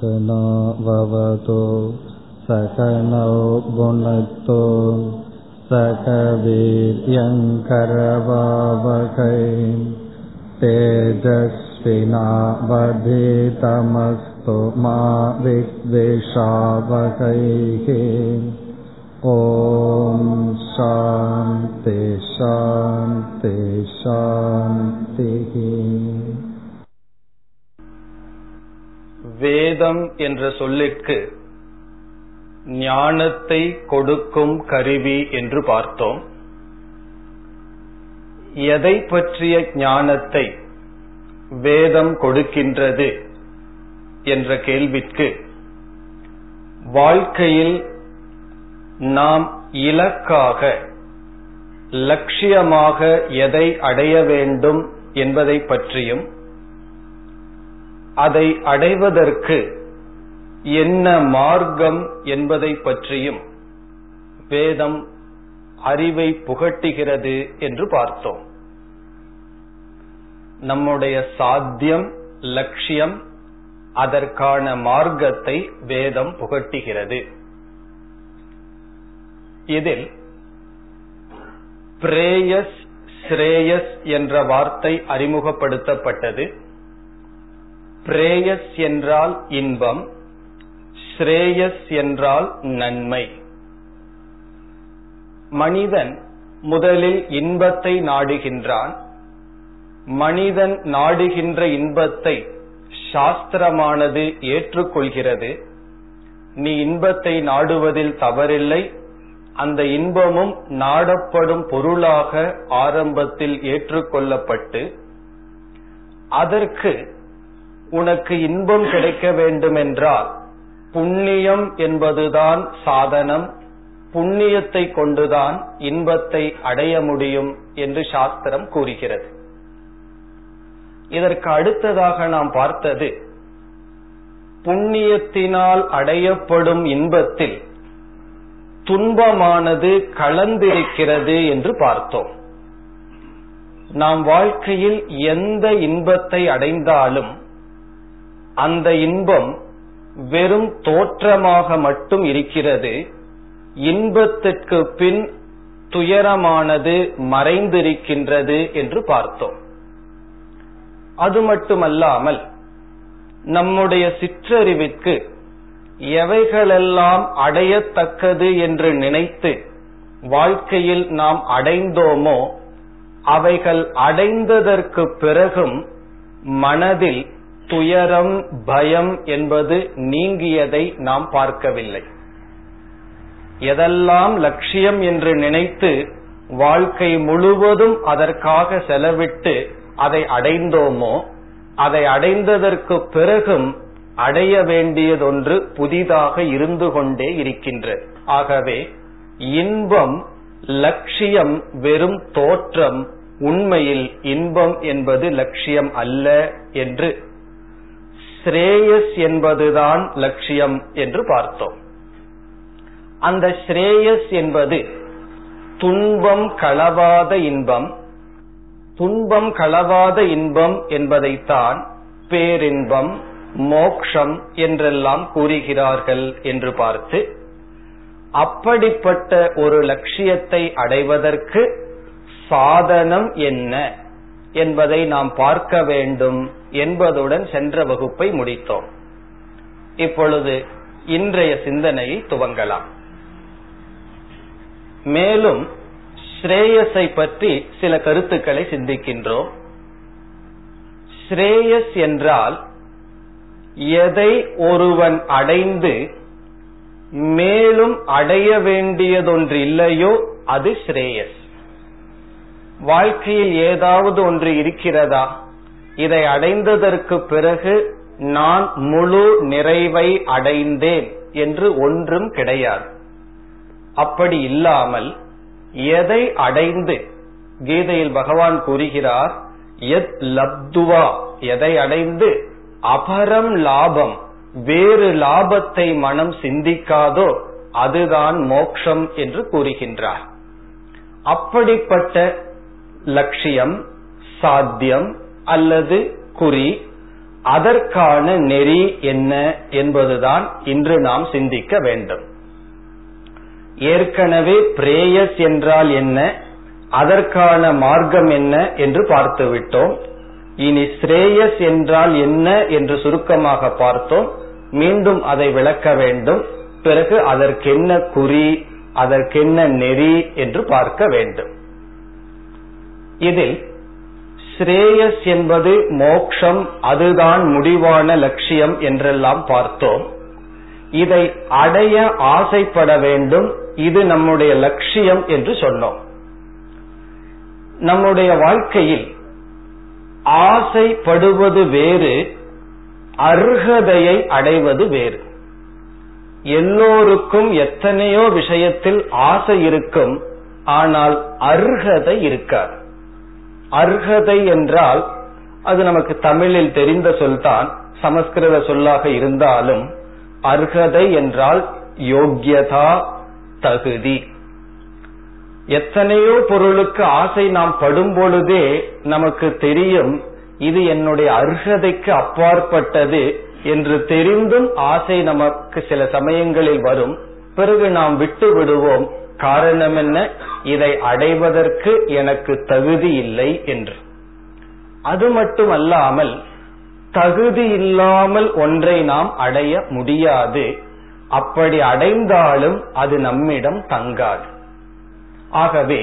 सहनो भवतु सकनौ भुनक्तु सकवीर्यङ्करवावहै तेजस्विनावधीतमस्तु मा विद्विषावहैः ॐ शान्ति शान्ति शान्तिः. வேதம் என்ற சொல்லுக்கு ஞானத்தை கொடுக்கும் கருவி என்று பார்த்தோம். எதை பற்றிய ஞானத்தை வேதம் கொடுக்கின்றது என்ற கேள்விக்கு வாழ்க்கையில் நாம் இலக்காக லட்சியமாக எதை அடைய வேண்டும் என்பதை பற்றியும் அதை அடைவதற்கு என்ன மார்க்கம் என்பதை பற்றியும் வேதம் அறிவை புகட்டுகிறது என்று பார்த்தோம். நம்முடைய சாத்தியம் லட்சியம் அதற்கான மார்க்கத்தை வேதம் புகட்டுகிறது. இதில் பிரேயஸ் ஸ்ரேயஸ் என்ற வார்த்தை அறிமுகப்படுத்தப்பட்டது. பிரேயஸ் என்றால் இன்பம், ஸ்ரேயஸ் என்றால் நன்மை. மனிதன் முதலில் இன்பத்தை நாடுகின்றான். மனிதன் நாடுகின்ற இன்பத்தை சாஸ்திரமானது ஏற்றுக்கொள்கிறது. நீ இன்பத்தை நாடுவதில் தவறில்லை, அந்த இன்பமும் நாடப்படும் பொருளாக ஆரம்பத்தில் ஏற்றுக்கொள்ளப்பட்டு அதற்கு உனக்கு இன்பம் கிடைக்க வேண்டுமென்றால் புண்ணியம் என்பதுதான் சாதனம், புண்ணியத்தை கொண்டுதான் இன்பத்தை அடைய முடியும் என்று சாஸ்திரம் கூறுகிறது. இதற்கு அடுத்ததாக நாம் பார்த்தது புண்ணியத்தினால் அடையப்படும் இன்பத்தில் துன்பமானது கலந்திருக்கிறது என்று பார்த்தோம். நாம் வாழ்க்கையில் எந்த இன்பத்தை அடைந்தாலும் அந்த இன்பம் வெறும் தோற்றமாக மட்டும் இருக்கிறது. இன்பத்திற்கு பின் துயரமானது மறைந்திருக்கின்றது என்று பார்த்தோம். அது மட்டுமல்லாமல் நம்முடைய சிற்றறிவிற்கு எவைகளெல்லாம் அடையத்தக்கது என்று நினைத்து வாழ்க்கையில் நாம் அடைந்தோமோ அவைகள் அடைந்ததற்கு பிறகும் மனதில் துயரம் பயம் என்பது நீங்கியதை நாம் பார்க்கவில்லை. எதெல்லாம் லட்சியம் என்று நினைத்து வாழ்க்கை முழுவதும் அதற்காக செலவிட்டு அதை அடைந்தோமோ அதை அடைந்ததற்கு பிறகும் அடைய வேண்டியதொன்று புதிதாக இருந்து கொண்டே இருக்கின்றது. ஆகவே இன்பம் லட்சியம் வெறும் தோற்றம், உண்மையில் இன்பம் என்பது லட்சியம் அல்ல என்று, ஸ்ரேயஸ் என்பதுதான் லட்சியம் என்று பார்த்தோம். அந்த ஸ்ரேயஸ் என்பது துன்பம் கலவாத இன்பம். துன்பம் கலவாத இன்பம் என்பதைத்தான் பேரின்பம் மோக்ஷம் என்றெல்லாம் கூறுகிறார்கள் என்று பார்த்து, அப்படிப்பட்ட ஒரு லட்சியத்தை அடைவதற்கு சாதனம் என்ன என்பதை நாம் பார்க்க வேண்டும் என்பதுடன் சென்ற வகுப்பை முடித்தோம். இப்பொழுது இன்றைய சிந்தனையை துவங்கலாம். மேலும் ஸ்ரேயஸை பற்றி சில கருத்துக்களை சிந்திக்கின்றோம். ஸ்ரேயஸ் என்றால் எதை ஒருவன் அடைந்து மேலும் அடைய வேண்டியதொன்று இல்லையோ அது ஸ்ரேயஸ். வாழ்க்கையில் ஏதாவது ஒன்று இருக்கிறதா, இதை அடைந்ததற்கு பிறகு நான் முழு நிறைவை அடைந்தேன் என்று ஒன்றும் கிடையாது. அப்படி இல்லாமல் எதை அடைந்து, கீதையில் பகவான் கூறுகிறார் யத் லப்துவா, எதை அடைந்து அபரம் லாபம் வேறு லாபத்தை மனம் சிந்திக்காதோ அதுதான் மோக்ஷம் என்று கூறுகின்றார். அப்படிப்பட்ட லட்சியம் சாத்தியம் அல்லது குறி அதற்கான நெறி என்ன என்பதுதான் இன்று நாம் சிந்திக்க வேண்டும். ஏற்கனவே பிரேயஸ் என்றால் என்ன, அதற்கான மார்க்கம் என்ன என்று பார்த்துவிட்டோம். இனி ஸ்ரேயஸ் என்றால் என்ன என்று சுருக்கமாக பார்த்தோம். மீண்டும் அதை விளக்க வேண்டும். பிறகு அதற்கென்ன குறி, அதற்கென்ன நெறி என்று பார்க்க வேண்டும். இதில் ஸ்ரேயஸ் என்பது மோக்ஷம், அதுதான் முடிவான லட்சியம் என்றெல்லாம் பார்த்தோம். இதை அடைய ஆசைப்பட வேண்டும், இது நம்முடைய லட்சியம் என்று சொன்னோம். நம்முடைய வாழ்க்கையில் ஆசைப்படுவது வேறு, அர்ஹதையை அடைவது வேறு. எல்லோருக்கும் எத்தனையோ விஷயத்தில் ஆசை இருக்கும், ஆனால் அர்ஹதை இருக்காது. அர்ஹதை என்றால் அது நமக்கு தமிழில் தெரிந்த சொல்தான், சமஸ்கிருத சொல்லாக இருந்தாலும் அர்ஹதை என்றால் யோக்யதா, தகுதி. எத்தனையோ பொருளுக்கு ஆசை நாம் படும் பொழுதே நமக்கு தெரியும் இது என்னுடைய அர்ஹதைக்கு அப்பாற்பட்டது என்று தெரிந்தும் ஆசை நமக்கு சில சமயங்களில் வரும். பிறகு நாம் விட்டு விடுவோம். காரணம் என்ன? இதை அடைவதற்கு எனக்கு தகுதி இல்லை என்று. அது மட்டுமல்லாமல் தகுதி இல்லாமல் ஒன்றை நாம் அடைய முடியாது. அப்படி அடைந்தாலும் அது நம்மிடம் தங்காது. ஆகவே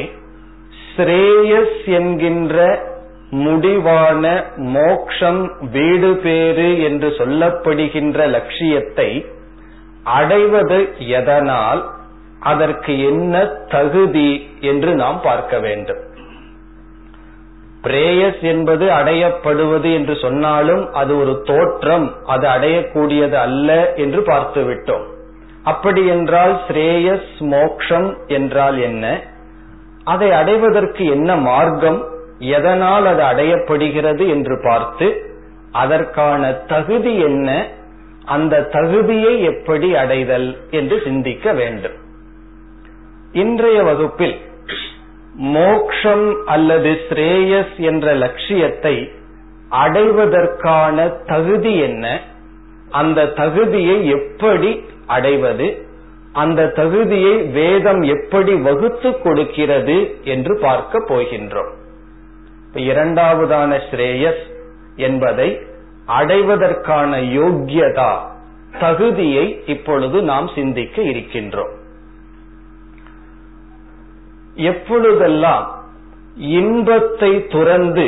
ஸ்ரேயஸ் என்கின்ற முடிவான மோக்ஷம், வீடு பேறு என்று சொல்லப்படுகின்ற லட்சியத்தை அடைவது எதனால், அதற்கு என்ன தகுதி என்று நாம் பார்க்க வேண்டும். பிரேயஸ் என்பது அடையப்படுவது என்று சொன்னாலும் அது ஒரு தோற்றம், அது அடையக்கூடியது அல்ல என்று பார்த்து விட்டோம். அப்படி என்றால் ஸ்ரேயஸ் மோக்ஷம் என்றால் என்ன, அதை அடைவதற்கு என்ன மார்க்கம், எதனால் அது அடையப்படுகிறது என்று பார்த்து அதற்கான தகுதி என்ன, அந்த தகுதியை எப்படி அடைதல் என்று சிந்திக்க வேண்டும். இன்றைய வகுப்பில் மோக்ஷம் அல்லது ஸ்ரேயஸ் என்ற லட்சியத்தை அடைவதற்கான தகுதி என்ன, அந்த தகுதியை எப்படி அடைவது, அந்த தகுதியை வேதம் எப்படி வகுத்து கொடுக்கிறது என்று பார்க்க போகின்றோம். இரண்டாவதான ஸ்ரேயஸ் என்பதை அடைவதற்கான யோக்யதா, தகுதியை இப்பொழுது நாம் சிந்திக்க இருக்கின்றோம். எப்பொழுதெல்லாம் இன்பத்தை துறந்து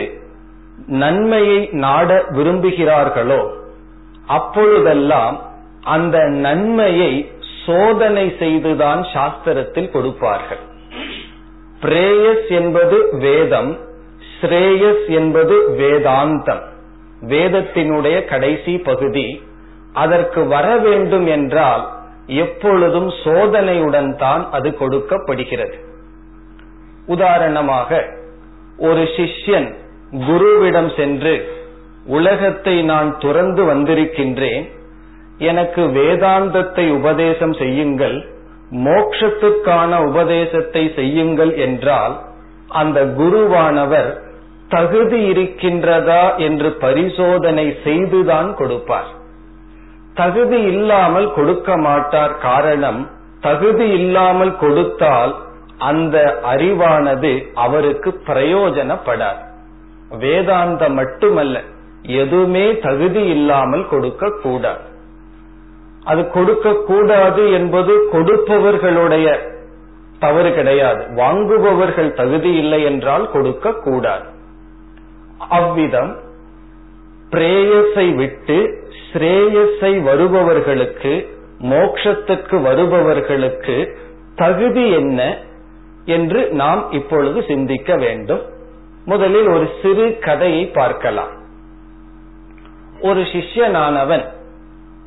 நன்மையை நாட விரும்புகிறார்களோ அப்பொழுதெல்லாம் அந்த நன்மையை சோதனை செய்துதான் சாஸ்திரத்தில் கொடுப்பார்கள். பிரேயஸ் என்பது வேதம், ஸ்ரேயஸ் என்பது வேதாந்தம், வேதத்தினுடைய கடைசி பகுதி. அதற்கு வர வேண்டும் என்றால் எப்பொழுதும் சோதனையுடன் தான் அது கொடுக்கப்படுகிறது. உதாரணமாக ஒரு சிஷ்யன் குருவிடம் சென்று, உலகத்தை நான் துறந்து வந்திருக்கின்றேன், எனக்கு வேதாந்தத்தை உபதேசம் செய்யுங்கள், மோட்சத்துக்கான உபதேசத்தை செய்யுங்கள் என்றால் அந்த குருவானவர் தகுதி இருக்கின்றதா என்று பரிசோதனை செய்துதான் கொடுப்பார். தகுதி இல்லாமல் கொடுக்க மாட்டார். காரணம், தகுதி இல்லாமல் கொடுத்தால் அந்த அறிவானது அவருக்கு பிரயோஜனப்படாது. வேதாந்தம் மட்டுமல்ல, எதுவுமே தகுதி இல்லாமல் கொடுக்க கூடாது. அது கொடுக்க கூடாது என்பது கொடுப்பவர்களுடைய தவறு கிடையாது, வாங்குபவர்கள் தகுதி இல்லை என்றால் கொடுக்க கூடாது. அவ்விதம் பிரேயஸை விட்டு ஸ்ரேயஸை வருபவர்களுக்கு, மோட்சத்துக்கு வருபவர்களுக்கு தகுதி என்ன என்று நாம் இப்பொழுது சிந்திக்க வேண்டும். முதலில் ஒரு சிறு கதையை பார்க்கலாம். ஒரு சிஷ்யனானவன்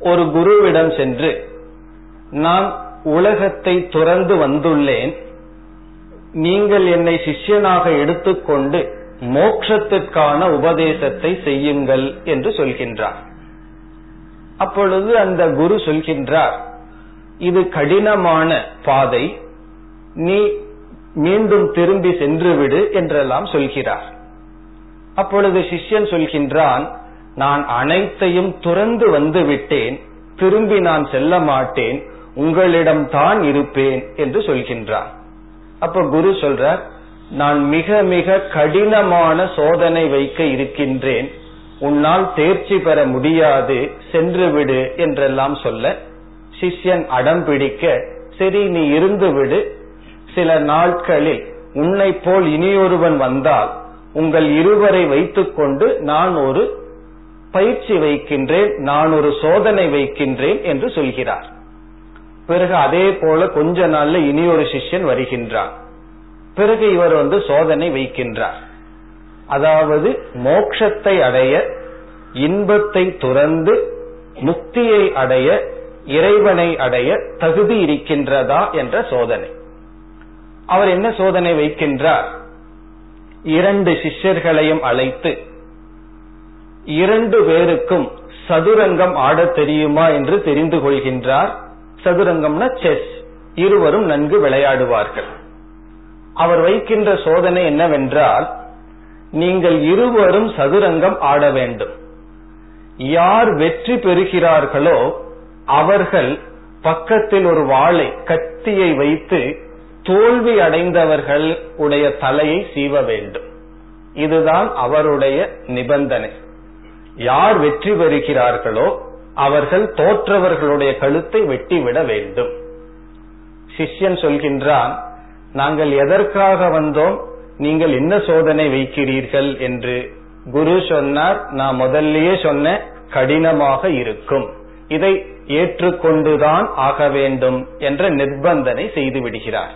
ஒரு குருவிடம் சென்று, நான் உலகத்தை துறந்து வந்துள்ளேன், நீங்கள் என்னை சிஷ்யனாக எடுத்துக்கொண்டு மோட்சத்திற்கான உபதேசத்தை செய்யுங்கள் என்று சொல்கின்றார். அப்பொழுது அந்த குரு சொல்கின்றார், இது கடினமான பாதை, நீ மீண்டும் திரும்பி சென்றுவிடு என்றெல்லாம் சொல்கிறார். அப்பொழுது சிஷ்யன் சொல்கின்றான், நான் அனைத்தையும் துறந்து வந்து விட்டேன், திரும்பி நான் செல்ல மாட்டேன், உங்களிடம் தான் இருப்பேன் என்று சொல்கின்றார். அப்ப குரு சொல்றார், நான் மிக மிக கடினமான சோதனை வைக்க இருக்கின்றேன், உன்னால் தேர்ச்சி பெற முடியாது, சென்று விடு என்றெல்லாம் சொல்ல, சிஷ்யன் அடம் பிடிக்க, சரி நீ இருந்து விடு, சில நாட்களில் உன்னை போல் இனியொருவன் வந்தால் உங்கள் இருவரை வைத்துக்கொண்டு நான் ஒரு பயிற்சி வைக்கின்றேன், நான் ஒரு சோதனை வைக்கின்றேன் என்று சொல்கிறார். பிறகு அதே போல கொஞ்ச நாள்ல இனியொரு சிஷ்யன் வருகின்றார். பிறகு இவர் வந்து சோதனை வைக்கின்றார். அதாவது மோட்சத்தை அடைய, இன்பத்தை துறந்து முக்தியை அடைய, இறைவனை அடைய தகுதி இருக்கின்றதா என்ற சோதனை. அவர் என்ன சோதனை வைக்கின்றார்? இரண்டு சிஷ்யர்களையும் அழைத்து, இரண்டு பேருக்கும் சதுரங்கம் ஆடத் தெரியுமா என்று தெரிந்து கொள்கின்றார். சதுரங்கம்னா செஸ், இருவரும் நன்கு விளையாடுவார்கள். அவர் வைக்கின்ற சோதனை என்னவென்றால், நீங்கள் இருவரும் சதுரங்கம் ஆட வேண்டும், யார் வெற்றி பெறுகிறார்களோ அவர்கள் பக்கத்தில் ஒரு வாளை, கத்தியை வைத்து தோல்வி அடைந்தவர்கள் உடைய தலையை சீவ வேண்டும். இதுதான் அவருடைய நிபந்தனை. யார் வெற்றி பெறுகிறார்களோ அவர்கள் தோற்றவர்களுடைய கழுத்தை வெட்டிவிட வேண்டும். சிஷ்யன் சொல்கின்றான், நாங்கள் எதற்காக வந்தோம், நீங்கள் என்ன சோதனை வைக்கிறீர்கள் என்று. குரு சொன்னார், நான் முதல்லயே சொன்ன கடினமாக இருக்கும், இதை ஏற்றுக்கொண்டுதான் ஆக வேண்டும் என்ற நிர்பந்தனை செய்து விடுகிறார்.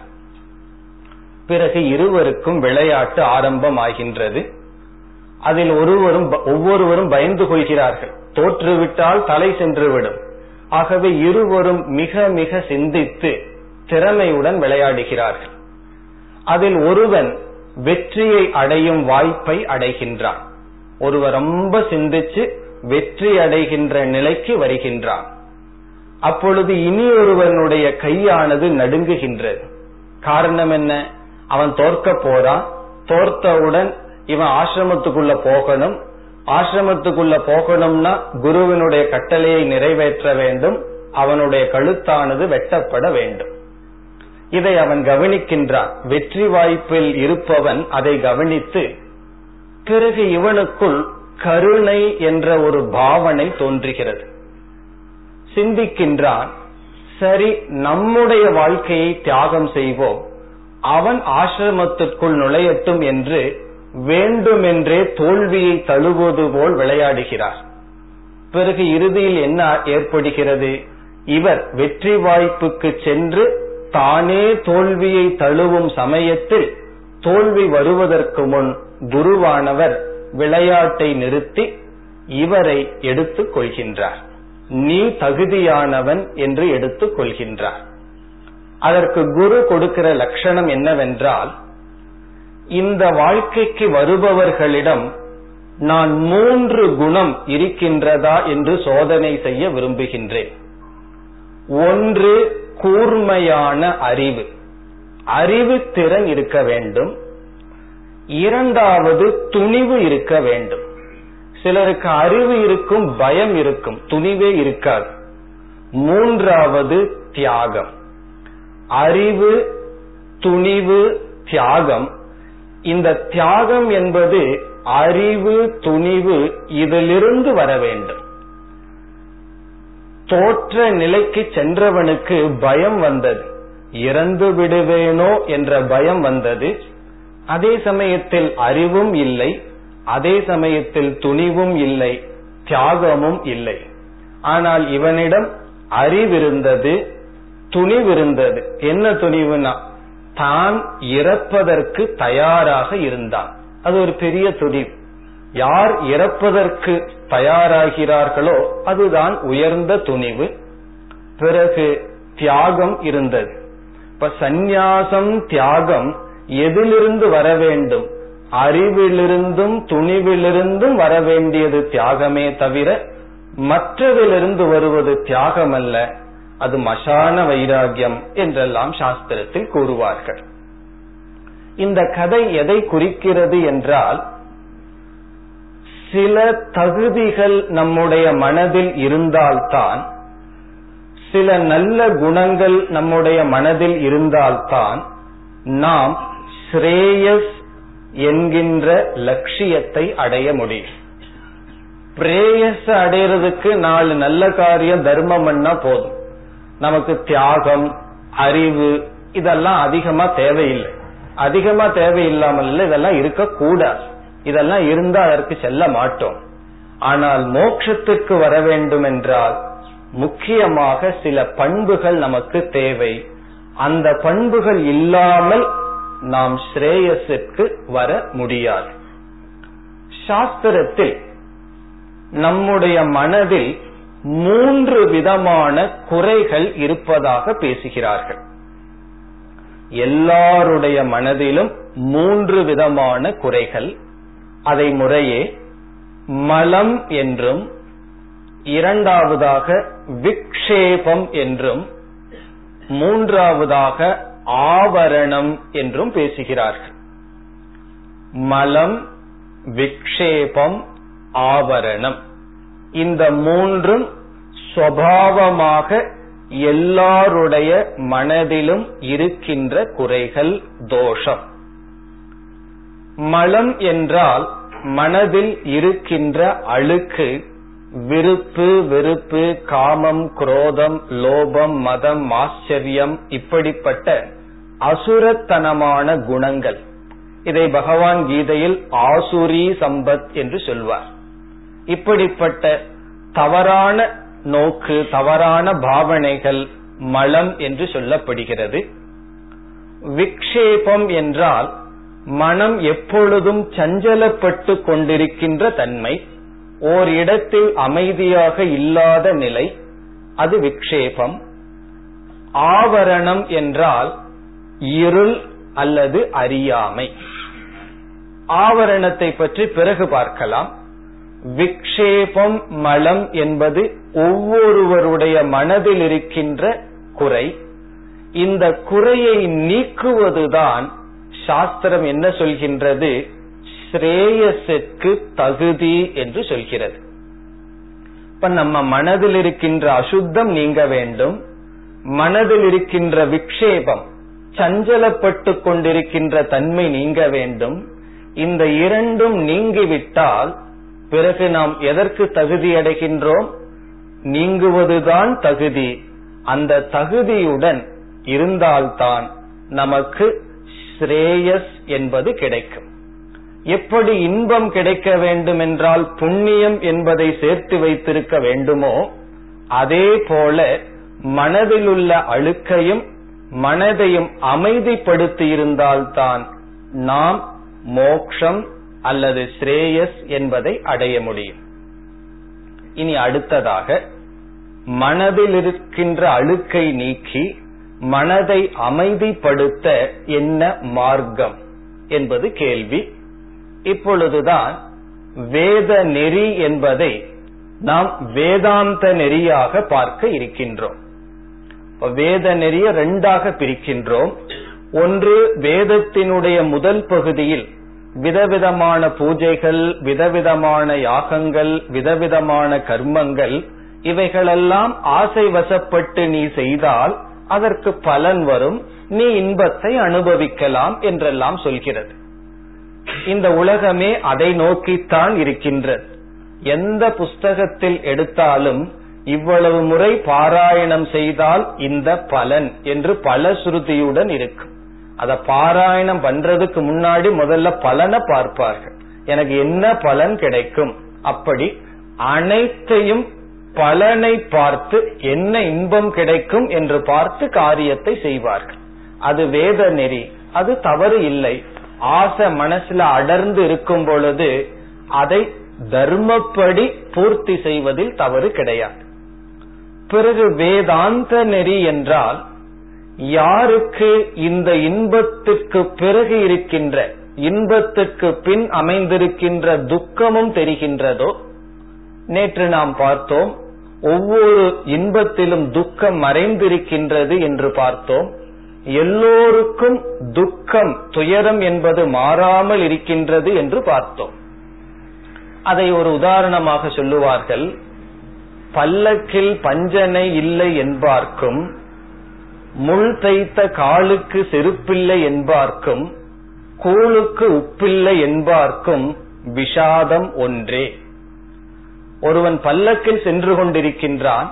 பிறகு இருவருக்கும் விளையாட்டு ஆரம்பம் ஆகின்றது. அதில் ஒவ்வொருவரும் பயந்து கொள்கிறார்கள், தோற்றுவிட்டால் தலை சென்றுவிடும். ஆகவே இருவரும் மிக மிக சிந்தித்து திறமையுடன் விளையாடுகிறார்கள். அதில் ஒருவன் வெற்றியை அடையும் வாய்ப்பை அடைகின்றான். ஒருவர் ரொம்ப சிந்திச்சு வெற்றி அடைகின்ற நிலைக்கு வருகின்றான். அப்பொழுது இனி ஒருவனுடைய கையானது நடுங்குகின்றது. காரணம் என்ன? அவன் தோற்க போறான். தோற்றவுடன் இவன் ஆசிரமத்துக்குள்ள போகணும், ஆசிரமத்துக்குள்ள போகணும்னா குருவினுடைய கட்டளையை நிறைவேற்ற வேண்டும், அவனுடைய கழுத்தானது வெட்டப்பட வேண்டும். இதை அவன் கவனிக்கின்றான். வெற்றி வாய்ப்பில் இருப்பவன் அதை கவனித்து, பிறகு இவனுக்குள் கருணை என்ற ஒரு பாவனை தோன்றுகிறது. சிந்திக்கின்றான், சரி நம்முடைய வாழ்க்கையை தியாகம் செய்வோம், அவன் ஆசிரமத்திற்குள் நுழையட்டும் என்று வேண்டுமென்றே தோல்வியை தழுவது போல் விளையாடுகிறார். பிறகு இறுதியில் என்ன ஏற்படுகிறது? இவர் வெற்றி வாய்ப்புக்கு சென்று தானே தோல்வியை தழுவும் சமயத்தில், தோல்வி வருவதற்கு முன் குருவானவர் விளையாட்டை நிறுத்தி இவரை எடுத்துக் கொள்கின்றார். நீ தகுதியானவன் என்று எடுத்துக் கொள்கின்றார். அதற்கு குரு கொடுக்கிற லட்சணம் என்னவென்றால், இந்த வாழ்க்கைக்கு வருபவர்களிடம் நான் 3 குணம் இருக்கின்றதா என்று சோதனை செய்ய விரும்புகின்றேன். ஒன்று, கூர்மையான அறிவு, அறிவு திறன் இருக்க வேண்டும். இரண்டாவது, துணிவு இருக்க வேண்டும். சிலருக்கு அறிவு இருக்கும், பயம் இருக்கும், துணிவே இருக்காது. மூன்றாவது, தியாகம். அறிவு, துணிவு, தியாகம். இந்த தியாகம் என்பது அறிவு, துணிவு இதிலிருந்து வர வேண்டும். தோற்ற நிலைக்கு சென்றவனுக்கு பயம் வந்தது, இறந்து விடுவேனோ என்ற பயம் வந்தது. அதே சமயத்தில் அறிவும் இல்லை, அதே சமயத்தில் துணிவும் இல்லை, தியாகமும் இல்லை. ஆனால் இவனிடம் அறிவிருந்தது, துணிவிருந்தது. என்ன துணிவுனா, தான் இறப்பதற்கு தயாராக இருந்தான். அது ஒரு பெரிய துணிவு. யார் இறப்பதற்கு தயாராகிறார்களோ அதுதான் உயர்ந்த துணிவு. பிறகு தியாகம் இருந்தது. இப்ப சந்நியாசம், தியாகம் எதிலிருந்து வர வேண்டும்? அறிவிலிருந்தும் துணிவிலிருந்தும் வர வேண்டியது தியாகமே தவிர மற்றதிலிருந்து வருவது தியாகம் அல்ல. அது மசான வைராகியம் என்றெல்லாம் சாஸ்திரத்தில் கூறுவார்கள். இந்த கதை எதை குறிக்கிறது என்றால், சில தகுதிகள் நம்முடைய மனதில் இருந்தால்தான், சில நல்ல குணங்கள் நம்முடைய மனதில் இருந்தால்தான் நாம் ஸ்ரேயஸ் என்கின்ற லட்சியத்தை அடைய முடியும். பிரேயஸ் அடைறதுக்கு 4 நல்ல காரியம் தர்மம் பண்ணா போதும், நமக்கு தியாகம் அறிவு இதெல்லாம் அதிகமா தேவையில்லை. அதிகமா தேவையில்லாமல் இதெல்லாம் இருக்கக்கூடாது, இதெல்லாம் இருந்தா அதற்கு செல்ல மாட்டோம். ஆனால் மோட்சத்திற்கு வர வேண்டும் என்றால் முக்கியமாக சில பண்புகள் நமக்கு தேவை. அந்த பண்புகள் இல்லாமல் நாம் ஸ்ரேயஸிற்கு வர முடியாது. சாஸ்திரத்தில் நம்முடைய மனதில் 3 விதமான குறைகள் இருப்பதாக பேசுகிறார்கள். எல்லாருடைய மனதிலும் 3 விதமான குறைகள், அதை முறையே மலம் என்றும், இரண்டாவதாக விக்ஷேபம் என்றும், மூன்றாவதாக ஆவரணம் என்றும் பேசுகிறார்கள். மலம், விக்ஷேபம், ஆவரணம், இந்த 3ம் சுபாவமாக எல்லாருடைய மனதிலும் இருக்கின்ற குறைகள், தோஷம். மலம் என்றால் மனதில் இருக்கின்ற அழுக்கு, விருப்பு வெறுப்பு, காமம், குரோதம், லோபம், மதம், ஆச்சரியம், இப்படிப்பட்ட அசுரத்தனமான குணங்கள். இதை பகவான் கீதையில் ஆசுரி சம்பத் என்று சொல்வார். இப்படிப்பட்ட தவறான நோக்கு, தவறான பாவனைகள் மலம் என்று சொல்லப்படுகிறது. விக்ஷேபம் என்றால் மனம் எப்பொழுதும் சஞ்சலப்பட்டு கொண்டிருக்கின்ற தன்மை, ஓர் இடத்தில் அமைதியாக இல்லாத நிலை, அது விக்ஷேபம். ஆவரணம் என்றால் இருள் அல்லது அறியாமை. ஆவரணத்தை பற்றி பிறகு பார்க்கலாம். விக்ஷேபம், மலம் என்பது ஒவ்வொருவருடைய மனதில் இருக்கின்ற குறை. இந்த குறையை நீக்குவதுதான் சாஸ்திரம் என்ன சொல்கின்றது, ஸ்ரேயஸுக்கு தகுதி என்று சொல்கிறது. இப்ப நம்ம மனதில் இருக்கின்ற அசுத்தம் நீங்க வேண்டும், மனதில் இருக்கின்ற விக்ஷேபம் சஞ்சலப்பட்டு கொண்டிருக்கின்ற தன்மை நீங்க வேண்டும். இந்த 2ம் நீங்கிவிட்டால் பிறகு நாம் எதற்கு தகுதி அடைகின்றோம்? நீங்குவதுதான் தகுதி. அந்த தகுதியுடன் இருந்தால்தான் நமக்கு ஸ்ரேயஸ் என்பது கிடைக்கும். எப்படி இன்பம் கிடைக்க வேண்டும் என்றால் புண்ணியம் என்பதை சேர்த்து வைத்திருக்க வேண்டுமோ, அதே போல மனதிலுள்ள அழுக்கையும் மனதையும் அமைதிப்படுத்தி இருந்தால்தான் நாம் மோக்ஷம் அல்லது ஸ்ரேயஸ் என்பதை அடைய முடியும். இனி அடுத்ததாக மனதில் இருக்கின்ற அழுக்கை நீக்கி மனதை அமைதிப்படுத்த என்ன மார்க்கம் என்பது கேள்வி. இப்பொழுதுதான் வேத நெறி என்பதை நாம் வேதாந்த நெறியாக பார்க்க இருக்கின்றோம். வேத நெறியை 2ஆக பிரிக்கின்றோம். ஒன்று, வேதத்தினுடைய முதல் பகுதியில் விதவிதமான பூஜைகள், விதவிதமான யாகங்கள், விதவிதமான கர்மங்கள், இவைகளெல்லாம் ஆசை வசப்பட்டு நீ செய்தால் அதற்கு பலன் வரும், நீ இன்பத்தை அனுபவிக்கலாம் என்றெல்லாம் சொல்கிறது. இந்த உலகமே அதை நோக்கித்தான் இருக்கின்றது. எந்த புஸ்தகத்தில் எடுத்தாலும் இவ்வளவு முறை பாராயணம் செய்தால் இந்த பலன் என்று பல சுருதியுடன் இருக்கும். அத பாராயணம் பண்றதுக்கு முன்னாடி முதல்ல பலனை பார்ப்பார்கள், எனக்கு என்ன பலன் கிடைக்கும். அப்படி அனைத்தையும் பலனை பார்த்து என்ன இன்பம் கிடைக்கும் என்று பார்த்து காரியத்தை செய்வார்கள். அது வேத நெறி, அது தவறு இல்லை. ஆசை மனசுல அடர்ந்து இருக்கும் பொழுது அதை தர்மப்படி பூர்த்தி செய்வதில் தவறு கிடையாது. பிறகு வேதாந்த நெறி என்றால் யாருக்கு இந்த இன்பத்திற்கு பிறகு இருக்கின்ற, இன்பத்திற்கு பின் அமைந்திருக்கின்ற துக்கமும் தெரிகின்றதோ. நேற்று நாம் பார்த்தோம், ஒவ்வொரு இன்பத்திலும் துக்கம் மறைந்திருக்கின்றது என்று பார்த்தோம். எல்லோருக்கும் துக்கம், துயரம் என்பது மாறாமல் இருக்கின்றது என்று பார்த்தோம். அதை ஒரு உதாரணமாக சொல்லுவார்கள். பல்லக்கில் பஞ்சனை இல்லை என்பார்க்கும், முள் தைத்த காலுக்கு செருப்பில்லை என்பார்க்கும், கூழுக்கு உப்பில்லை என்பார்க்கும் விஷாதம் ஒன்றே. ஒருவன் பல்லக்கில் சென்று கொண்டிருக்கின்றான்,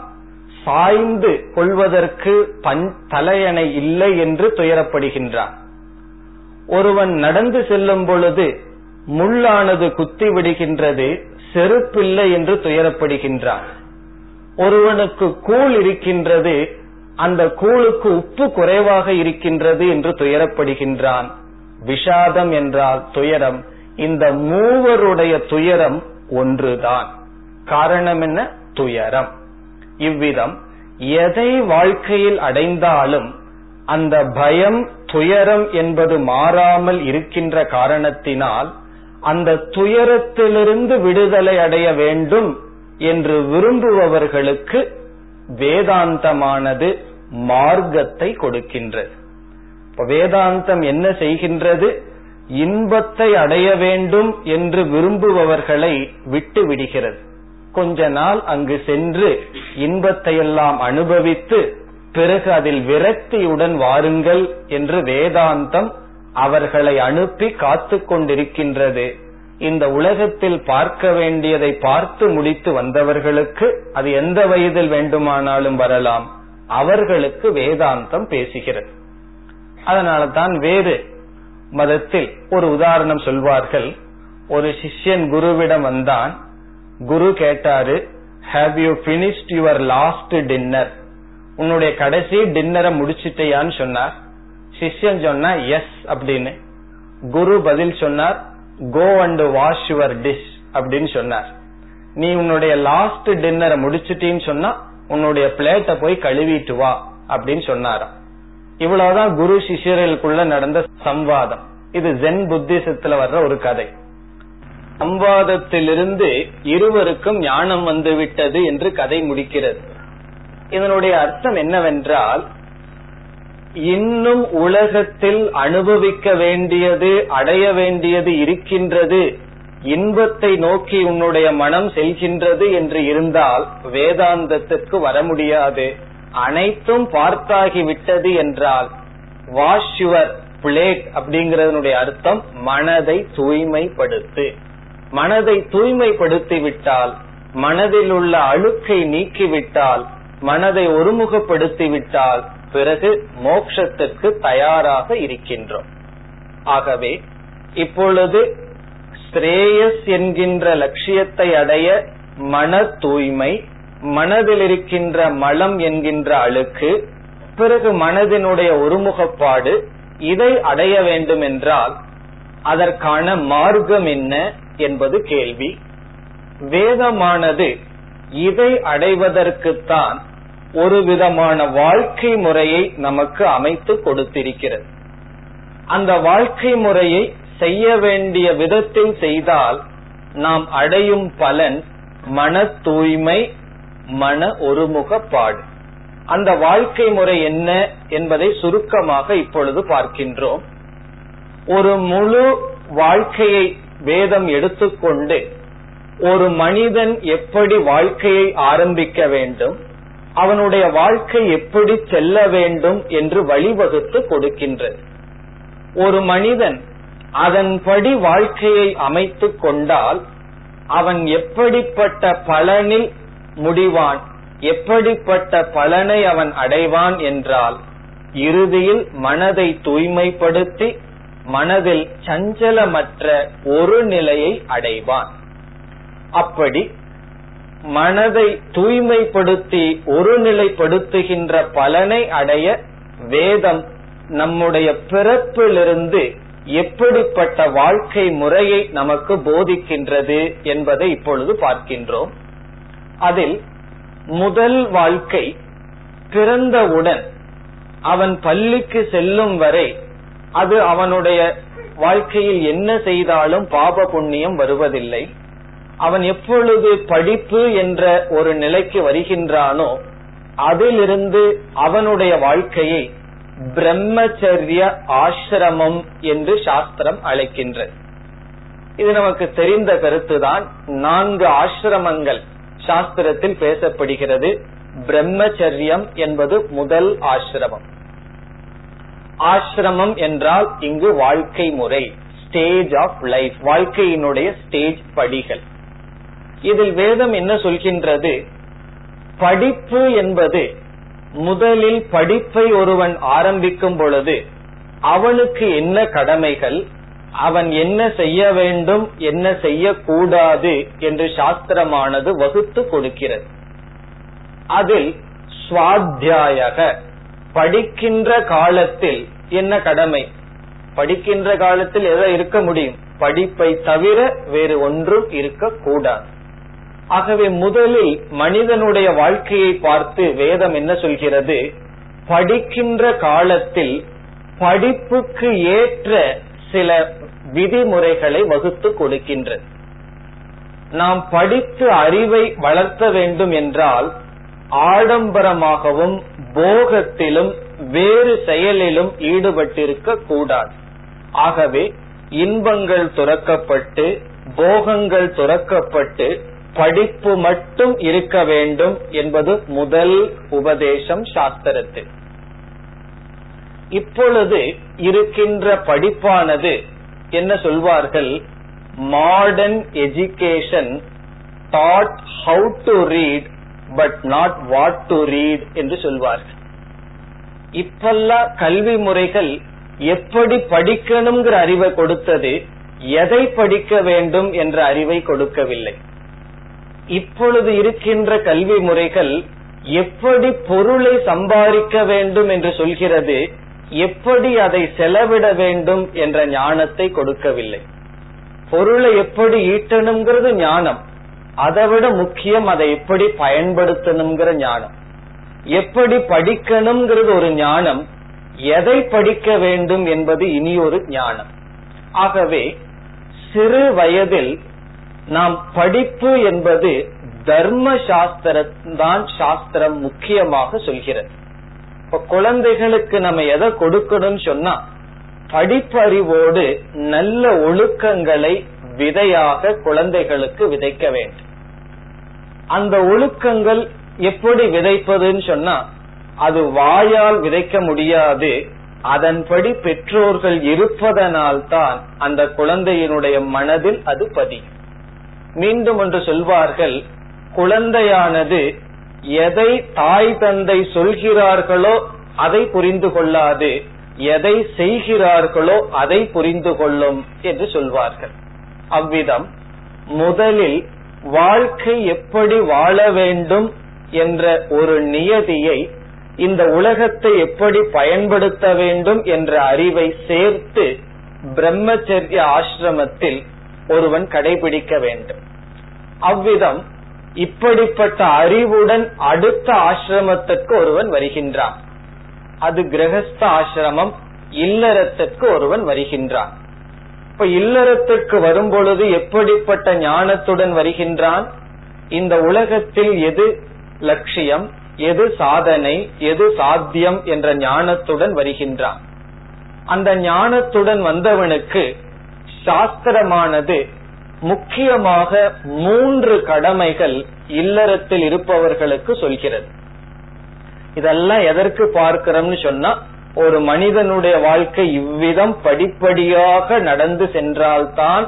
சாய்ந்து கொள்வதற்கு தலையணை இல்லை என்று துயரப்படுகின்றான். ஒருவன் நடந்து செல்லும் பொழுது முள்ளானது குத்தி விடுகின்றது, செருப்பில்லை என்று துயரப்படுகின்றான். ஒருவனுக்கு கூழ் இருக்கின்றது, அந்த கூழுக்கு உப்பு குறைவாக இருக்கின்றது என்று துயரப்படுகின்றான். விஷாதம் என்றால் துயரம். இந்த மூவருடைய துயரம் ஒன்றுதான். காரணம் என்ன? துயரம். இவ்விதம் எதை வாழ்க்கையில் அடைந்தாலும் அந்த பயம், துயரம் என்பது மாறாமல் இருக்கின்ற காரணத்தினால் அந்த துயரத்திலிருந்து விடுதலை அடைய வேண்டும் என்று விரும்புபவர்களுக்கு வேதாந்தமானது மார்க்கத்தை கொடுக்கின்றது. வேதாந்தம் என்ன செய்கின்றது? இன்பத்தை அடைய வேண்டும் என்று விரும்புபவர்களை விட்டு விடுகிறது. கொஞ்ச நாள் அங்கு சென்று இன்பத்தை எல்லாம் அனுபவித்து பிறகு அதில் விரக்தியுடன் வாருங்கள் என்று வேதாந்தம் அவர்களை அனுப்பி காத்து கொண்டிருக்கின்றது. இந்த உலகத்தில் பார்க்க வேண்டியதை பார்த்து முடித்து வந்தவர்களுக்கு அது எந்த வயதில் வேண்டுமானாலும் வரலாம். அவர்களுக்கு வேதாந்தம் பேசுகிறது. அதனால தான் வேறு மதத்தில் ஒரு உதாரணம் சொல்வார்கள். ஒரு சிஷ்யன் குருவிடம் வந்தான். குரு கேட்டாரு, have you finished your last dinner? உன்னுடைய கடைசி டின்னரை முடிச்சிட்டியான்னு சொன்னார். சிஷ்யன் சொன்னா எஸ் அப்படின்னு. குரு பதில் சொன்னார், go and wash your dish அப்படின்னு சொன்னார். நீ உன்னுடைய லாஸ்ட் டின்னரை முடிச்சிட்டீன்னு சொன்னா உன்னுடைய பிளேட்டை போய் கழுவிட்டு வா அப்படின்னு சொன்னாராம். இவ்வளவுதான் குரு சிஷ்யர்களுக்குள்ள நடந்த சம்வாதம். இது ஜென் புத்திசத்துல வர்ற ஒரு கதை. சம்வாதத்திலிருந்து இருவருக்கும் ஞானம் வந்துவிட்டது என்று கதை முடிக்கிறது. இதனுடைய அர்த்தம் என்னவென்றால், இன்னும் உலகத்தில் அனுபவிக்க வேண்டியது, அடைய வேண்டியது இருக்கின்றது, இன்பத்தை நோக்கி உன்னுடைய மனம் செல்கின்றது என்று இருந்தால் வேதாந்தத்திற்கு வர முடியாது. அனைத்தும் பார்த்தாகிவிட்டது என்றால் வாஷ் யுவர் பிளேட் அப்படிங்கறதனுடைய அர்த்தம் மனதை தூய்மைப்படுத்து. மனதை தூய்மைப்படுத்திவிட்டால், மனதில் உள்ள அழுக்கை நீக்கிவிட்டால், மனதை ஒருமுகப்படுத்திவிட்டால் பிறகு மோட்சத்திற்கு தயாராக இருக்கின்றோம். ஆகவே இப்பொழுது ஸ்ரேயஸ் என்கின்ற லட்சியத்தை அடைய மன தூய்மை, மனதில் இருக்கின்ற மலம் என்கின்ற அழுக்கு, பிறகு மனதினுடைய ஒருமுகப்பாடு, இதை அடைய வேண்டும் என்றால் அதற்கான மார்க்கம் என்ன என்பது கேள்வி. வேதமானது இதை அடைவதற்குத்தான் ஒரு விதமான வாழ்க்கை முறையை நமக்கு அமைத்து கொடுத்திருக்கிறது. அந்த வாழ்க்கை முறையை செய்ய வேண்டிய விதத்தில் செய்தால் நாம் அடையும் பலன் மன தூய்மை, மன ஒருமுகப்பாடு. அந்த வாழ்க்கை முறை என்ன என்பதை சுருக்கமாக இப்பொழுது பார்க்கின்றோம். ஒரு முழு வாழ்க்கையை வேதம் எடுத்துக்கொண்டு ஒரு மனிதன் எப்படி வாழ்க்கையை ஆரம்பிக்க வேண்டும், அவனுடைய வாழ்க்கை எப்படி செல்ல வேண்டும் என்று வழிவகுத்து கொடுக்கின்றது. ஒரு மனிதன் அதன்படி வாழ்க்கையை அமைத்து கொண்டால் அவன் எப்படிப்பட்ட பலனில் முடிவான், எப்படிப்பட்ட பலனை அவன் அடைவான் என்றால், இறுதியில் மனதை தூய்மைப்படுத்தி மனதில் சஞ்சலமற்ற ஒரு நிலையை அடைவான். அப்படி மனதை தூய்மைப்படுத்தி ஒருநிலைப்படுத்துகின்ற பலனை அடைய வேதம் நம்முடைய பிறப்பிலிருந்து எப்படிப்பட்ட வாழ்க்கை முறையை நமக்கு போதிக்கின்றது என்பதை இப்பொழுது பார்க்கின்றோம். அதில் முதல் வாழ்க்கை, பிறந்தவுடன் அவன் பள்ளிக்கு செல்லும் வரை அது அவனுடைய வாழ்க்கையில் என்ன செய்தாலும் பாப புண்ணியம் வருவதில்லை. அவன் எப்பொழுது படிப்பு என்ற ஒரு நிலைக்கு வருகின்றானோ அதிலிருந்து அவனுடைய வாழ்க்கையை பிரம்மச்சரிய ஆசிரமம் என்று சாஸ்திரம் அழைக்கின்றது. இது நமக்கு தெரிந்த கருத்துதான். 4 ஆசிரமங்கள் சாஸ்திரத்தில் பேசப்படுகிறது. பிரம்மச்சரியம் என்பது முதல் ஆசிரமம். ஆசிரமம் என்றால் இங்கு வாழ்க்கை முறை, ஸ்டேஜ் ஆஃப் லைஃப், வாழ்க்கையினுடைய ஸ்டேஜ், படிகள். இதில் வேதம் என்ன சொல்கின்றது? படிப்பு என்பது முதலில் படிப்பை ஒருவன் ஆரம்பிக்கும் பொழுது அவனுக்கு என்ன கடமைகள், அவன் என்ன செய்ய வேண்டும், என்ன செய்யக்கூடாது என்று சாஸ்திரமானது வகுத்து கொடுக்கிறது. அதில் ஸ்வாத்யாயக, படிக்கின்ற காலத்தில் என்ன கடமை, படிக்கின்ற காலத்தில் எதை இருக்க முடியும், படிப்பை தவிர வேறு ஒன்றும் இருக்கக்கூடாது. ஆகவே முதலில் மனிதனுடைய வாழ்க்கையை பார்த்து வேதம் என்ன சொல்கிறது? படிக்கின்ற காலத்தில் படிப்புக்கு ஏற்ற சில விதிமுறைகளை வகுத்து கொடுக்கின்றது. நாம் படித்து அறிவை வளர்த்த வேண்டும் என்றால் ஆடம்பரமாகவும் போகத்திலும் வேறு செயலிலும் ஈடுபட்டிருக்க கூடாது. ஆகவே இன்பங்கள் துறக்கப்பட்டு, போகங்கள் துறக்கப்பட்டு, படிப்பு மட்டும் இருக்க வேண்டும் என்பது முதல் உபதேசம் சாஸ்திரத்தில். இப்பொழுது இருக்கின்ற படிப்பானது என்ன சொல்வார்கள்? Modern education that how to read but not what to read என்று சொல்வார்கள். இப்பெல்லாம் கல்வி முறைகள் எப்படி படிக்கணுங்கிற அறிவை கொடுத்தது, எதை படிக்க வேண்டும் என்ற அறிவை கொடுக்கவில்லை. இப்பொழுது இருக்கின்ற கல்வி முறைகள் எப்படி பொருளை சம்பாதிக்க வேண்டும் என்று சொல்கிறது, எப்படி அதை செலவிட வேண்டும் என்ற ஞானத்தை கொடுக்கவில்லை. பொருளை எப்படி ஈட்டணுங்கிறது ஞானம், அதை விட முக்கியம் அதை எப்படி பயன்படுத்தணுங்கிற ஞானம். எப்படி படிக்கணுங்கிறது ஒரு ஞானம், எதை படிக்க வேண்டும் என்பது இனி ஒரு ஞானம். ஆகவே சிறு வயதில் நாம் படிப்பு என்பது தர்ம சாஸ்திரம்தான், சாஸ்திரம் முக்கியமாக சொல்கிறது. இப்ப குழந்தைகளுக்கு நம்ம எதை கொடுக்கணும் சொன்னா, படிப்பறிவோடு நல்ல ஒழுக்கங்களை விதையாக குழந்தைகளுக்கு விதைக்க வேண்டும். அந்த ஒழுக்கங்கள் எப்படி விதைப்பதுன்னு சொன்னா, அது வாயால் விதைக்க முடியாது, அதன்படி பெற்றோர்கள் இருப்பதனால் தான் அந்த குழந்தையினுடைய மனதில் அது பதியும். மீண்டும் ஒன்று சொல்வார்கள், குழந்தையானது எதை தாய் தந்தை சொல்கிறார்களோ அதை புரிந்து கொள்ளாது, எதை செய்கிறார்களோ அதை புரிந்து கொள்ளும் என்று சொல்வார்கள். அவ்விதம் முதலில் வாழ்க்கை எப்படி வாழ வேண்டும் என்ற ஒரு நியதியை, இந்த உலகத்தை எப்படி பயன்படுத்த வேண்டும் என்ற அறிவை சேர்த்து பிரம்மச்சரிய ஆசிரமத்தில் ஒருவன் கடைபிடிக்க வேண்டும். அவ்விதம் இப்படிப்பட்ட அறிவுடன் அடுத்த ஆசிரமத்திற்கு ஒருவன் வருகின்றான். அது கிரகஸ்த ஆசிரமம், இல்லறத்திற்கு ஒருவன் வருகின்றான். இப்ப இல்லறத்திற்கு வரும் பொழுது எப்படிப்பட்ட ஞானத்துடன் வருகின்றான்? இந்த உலகத்தில் எது லட்சியம், எது சாதனை, எது சாத்தியம் என்ற ஞானத்துடன் வருகின்றான். அந்த ஞானத்துடன் வந்தவனுக்கு சாஸ்திரமானது முக்கியமாக 3 கடமைகள் இல்லறத்தில் இருப்பவர்களுக்கு சொல்கிறது. இதெல்லாம் எதற்கு பார்க்கிறோம்னு சொன்னா, ஒரு மனிதனுடைய வாழ்க்கை இவ்விதம் படிப்படியாக நடந்து சென்றால்தான்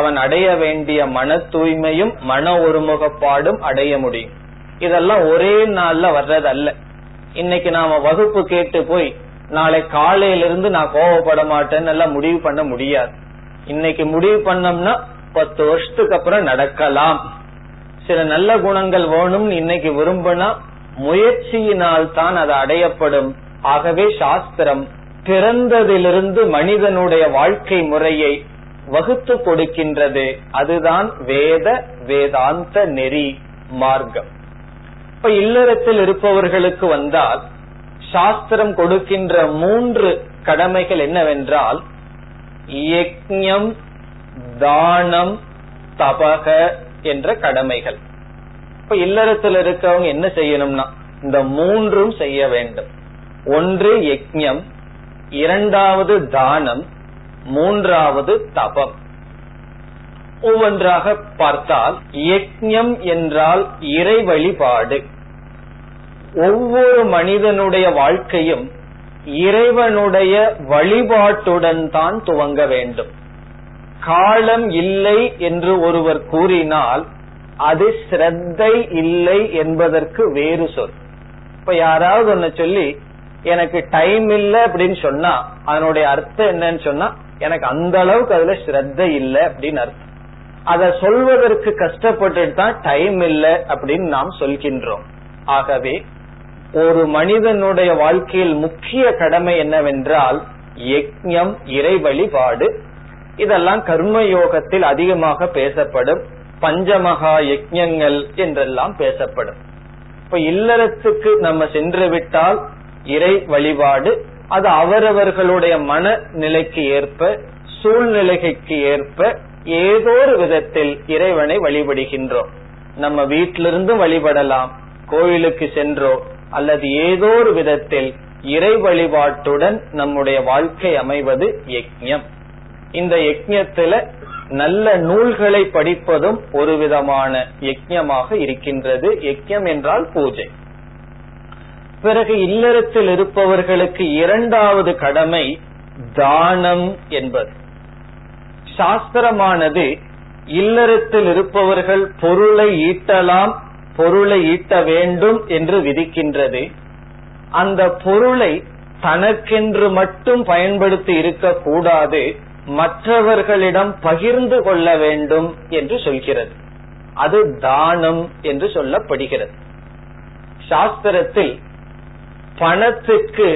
அவன் அடைய வேண்டிய மன தூய்மையும் மன ஒருமுகப்பாடும் அடைய முடியும். இதெல்லாம் ஒரே நாள்ல வர்றதல்ல. இன்னைக்கு நாம வகுப்பு கேட்டு போய் நாளை காலையிலிருந்து நான் கோபப்பட மாட்டேன்னு எல்லாம் முடிவு பண்ண முடியாது. இன்னைக்கு முடிவு பண்ணோம்னா 10 வருஷத்துக்கு அப்புறம் நடக்கலாம். சில நல்ல குணங்கள் வேணும்னு இன்னைக்கு விரும்பினா முயற்சியினால் தான் அது அடையப்படும். ஆகவே சாஸ்திரம் பிறந்ததிலிருந்து மனிதனுடைய வாழ்க்கை முறையை வகுத்து கொடுக்கின்றது. அதுதான் வேதாந்த நெறி மார்க்கம். இப்ப இல்லறத்தில் இருப்பவர்களுக்கு வந்தால் சாஸ்திரம் கொடுக்கின்ற 3 கடமைகள் என்னவென்றால், யக்ஞம், தானம், தபக என்ற கடமைகள். இப்ப இல்லறத்தில் இருக்கவங்க என்ன செய்யணும்னா இந்த 3 செய்ய வேண்டும். ஒன்று யக்ஞம், 2வது தானம், 3வது தபம். ஒவ்வொன்றாக பார்த்தால் யஜ்ஞம் என்றால் இறை வழிபாடு. ஒவ்வொரு மனிதனுடைய வாழ்க்கையும் இறைவனுடைய வழிபாட்டுடன் தான் துவங்க வேண்டும். காலம் இல்லை என்று ஒருவர் கூறினால் அது ஸ்ரத்தை இல்லை என்பதற்கு வேறு சொல். இப்ப யாராவது ஒன்னு சொல்லி எனக்கு டைம் இல்லை அப்படின்னு சொன்னா அதனுடைய அர்த்தம் என்னன்னு சொன்னா எனக்கு அந்த அளவுக்கு அதுல ஸ்ரத்தை இல்லை அப்படின்னு அர்த்தம். அதை சொல்வதற்கு கஷ்டப்பட்டு தான் டைம் இல்லை அப்படின்னு நாம் சொல்கின்றோம். ஆகவே ஒரு மனிதனுடைய வாழ்க்கையில் முக்கிய கடமை என்னவென்றால் யஜ்ஞம், இறை வழிபாடு. இதெல்லாம் கர்மயோகத்தில் அதிகமாக பேசப்படும். பஞ்சமகா யஜ்ஞங்கள் என்றெல்லாம் பேசப்படும். இப்ப இல்லறத்துக்கு நம்ம சென்று விட்டால் இறை வழிபாடு அது அவரவர்களுடைய மன நிலைக்கு ஏற்ப, சூழ்நிலைக்கு ஏற்ப ஏதோ ஒரு விதத்தில் இறைவனை வழிபடுகின்றோம். நம்ம வீட்டிலிருந்தும் வழிபடலாம், கோயிலுக்கு சென்றோ அல்லது ஏதோ ஒரு விதத்தில் இறை வழிபாட்டுடன் நம்முடைய வாழ்க்கை அமைவது யஜ்ஞம். இந்த யஜ்ஞத்துல நல்ல நூல்களை படிப்பதும் ஒரு விதமான யஜ்ஞமாக இருக்கின்றது. யஜ்ஞம் என்றால் பூஜை. பிறகு இல்லறத்தில் இருப்பவர்களுக்கு இரண்டாவது கடமை தானம் என்பது. சாஸ்திரமானது இல்லறத்தில் இருப்பவர்கள் பொருளை ஈட்டலாம், பொருளை ஈட்ட வேண்டும் என்று விதிக்கின்றது. அந்த பொருளை தனக்கென்று மட்டும் பயன்படுத்தி இருக்கக்கூடாது, மற்றவர்களிடம் பகிர்ந்து கொள்ள வேண்டும் என்று சொல்கிறது. அது தானம் என்று சொல்லப்படுகிறது. சாஸ்திரத்தில் பணத்துக்கு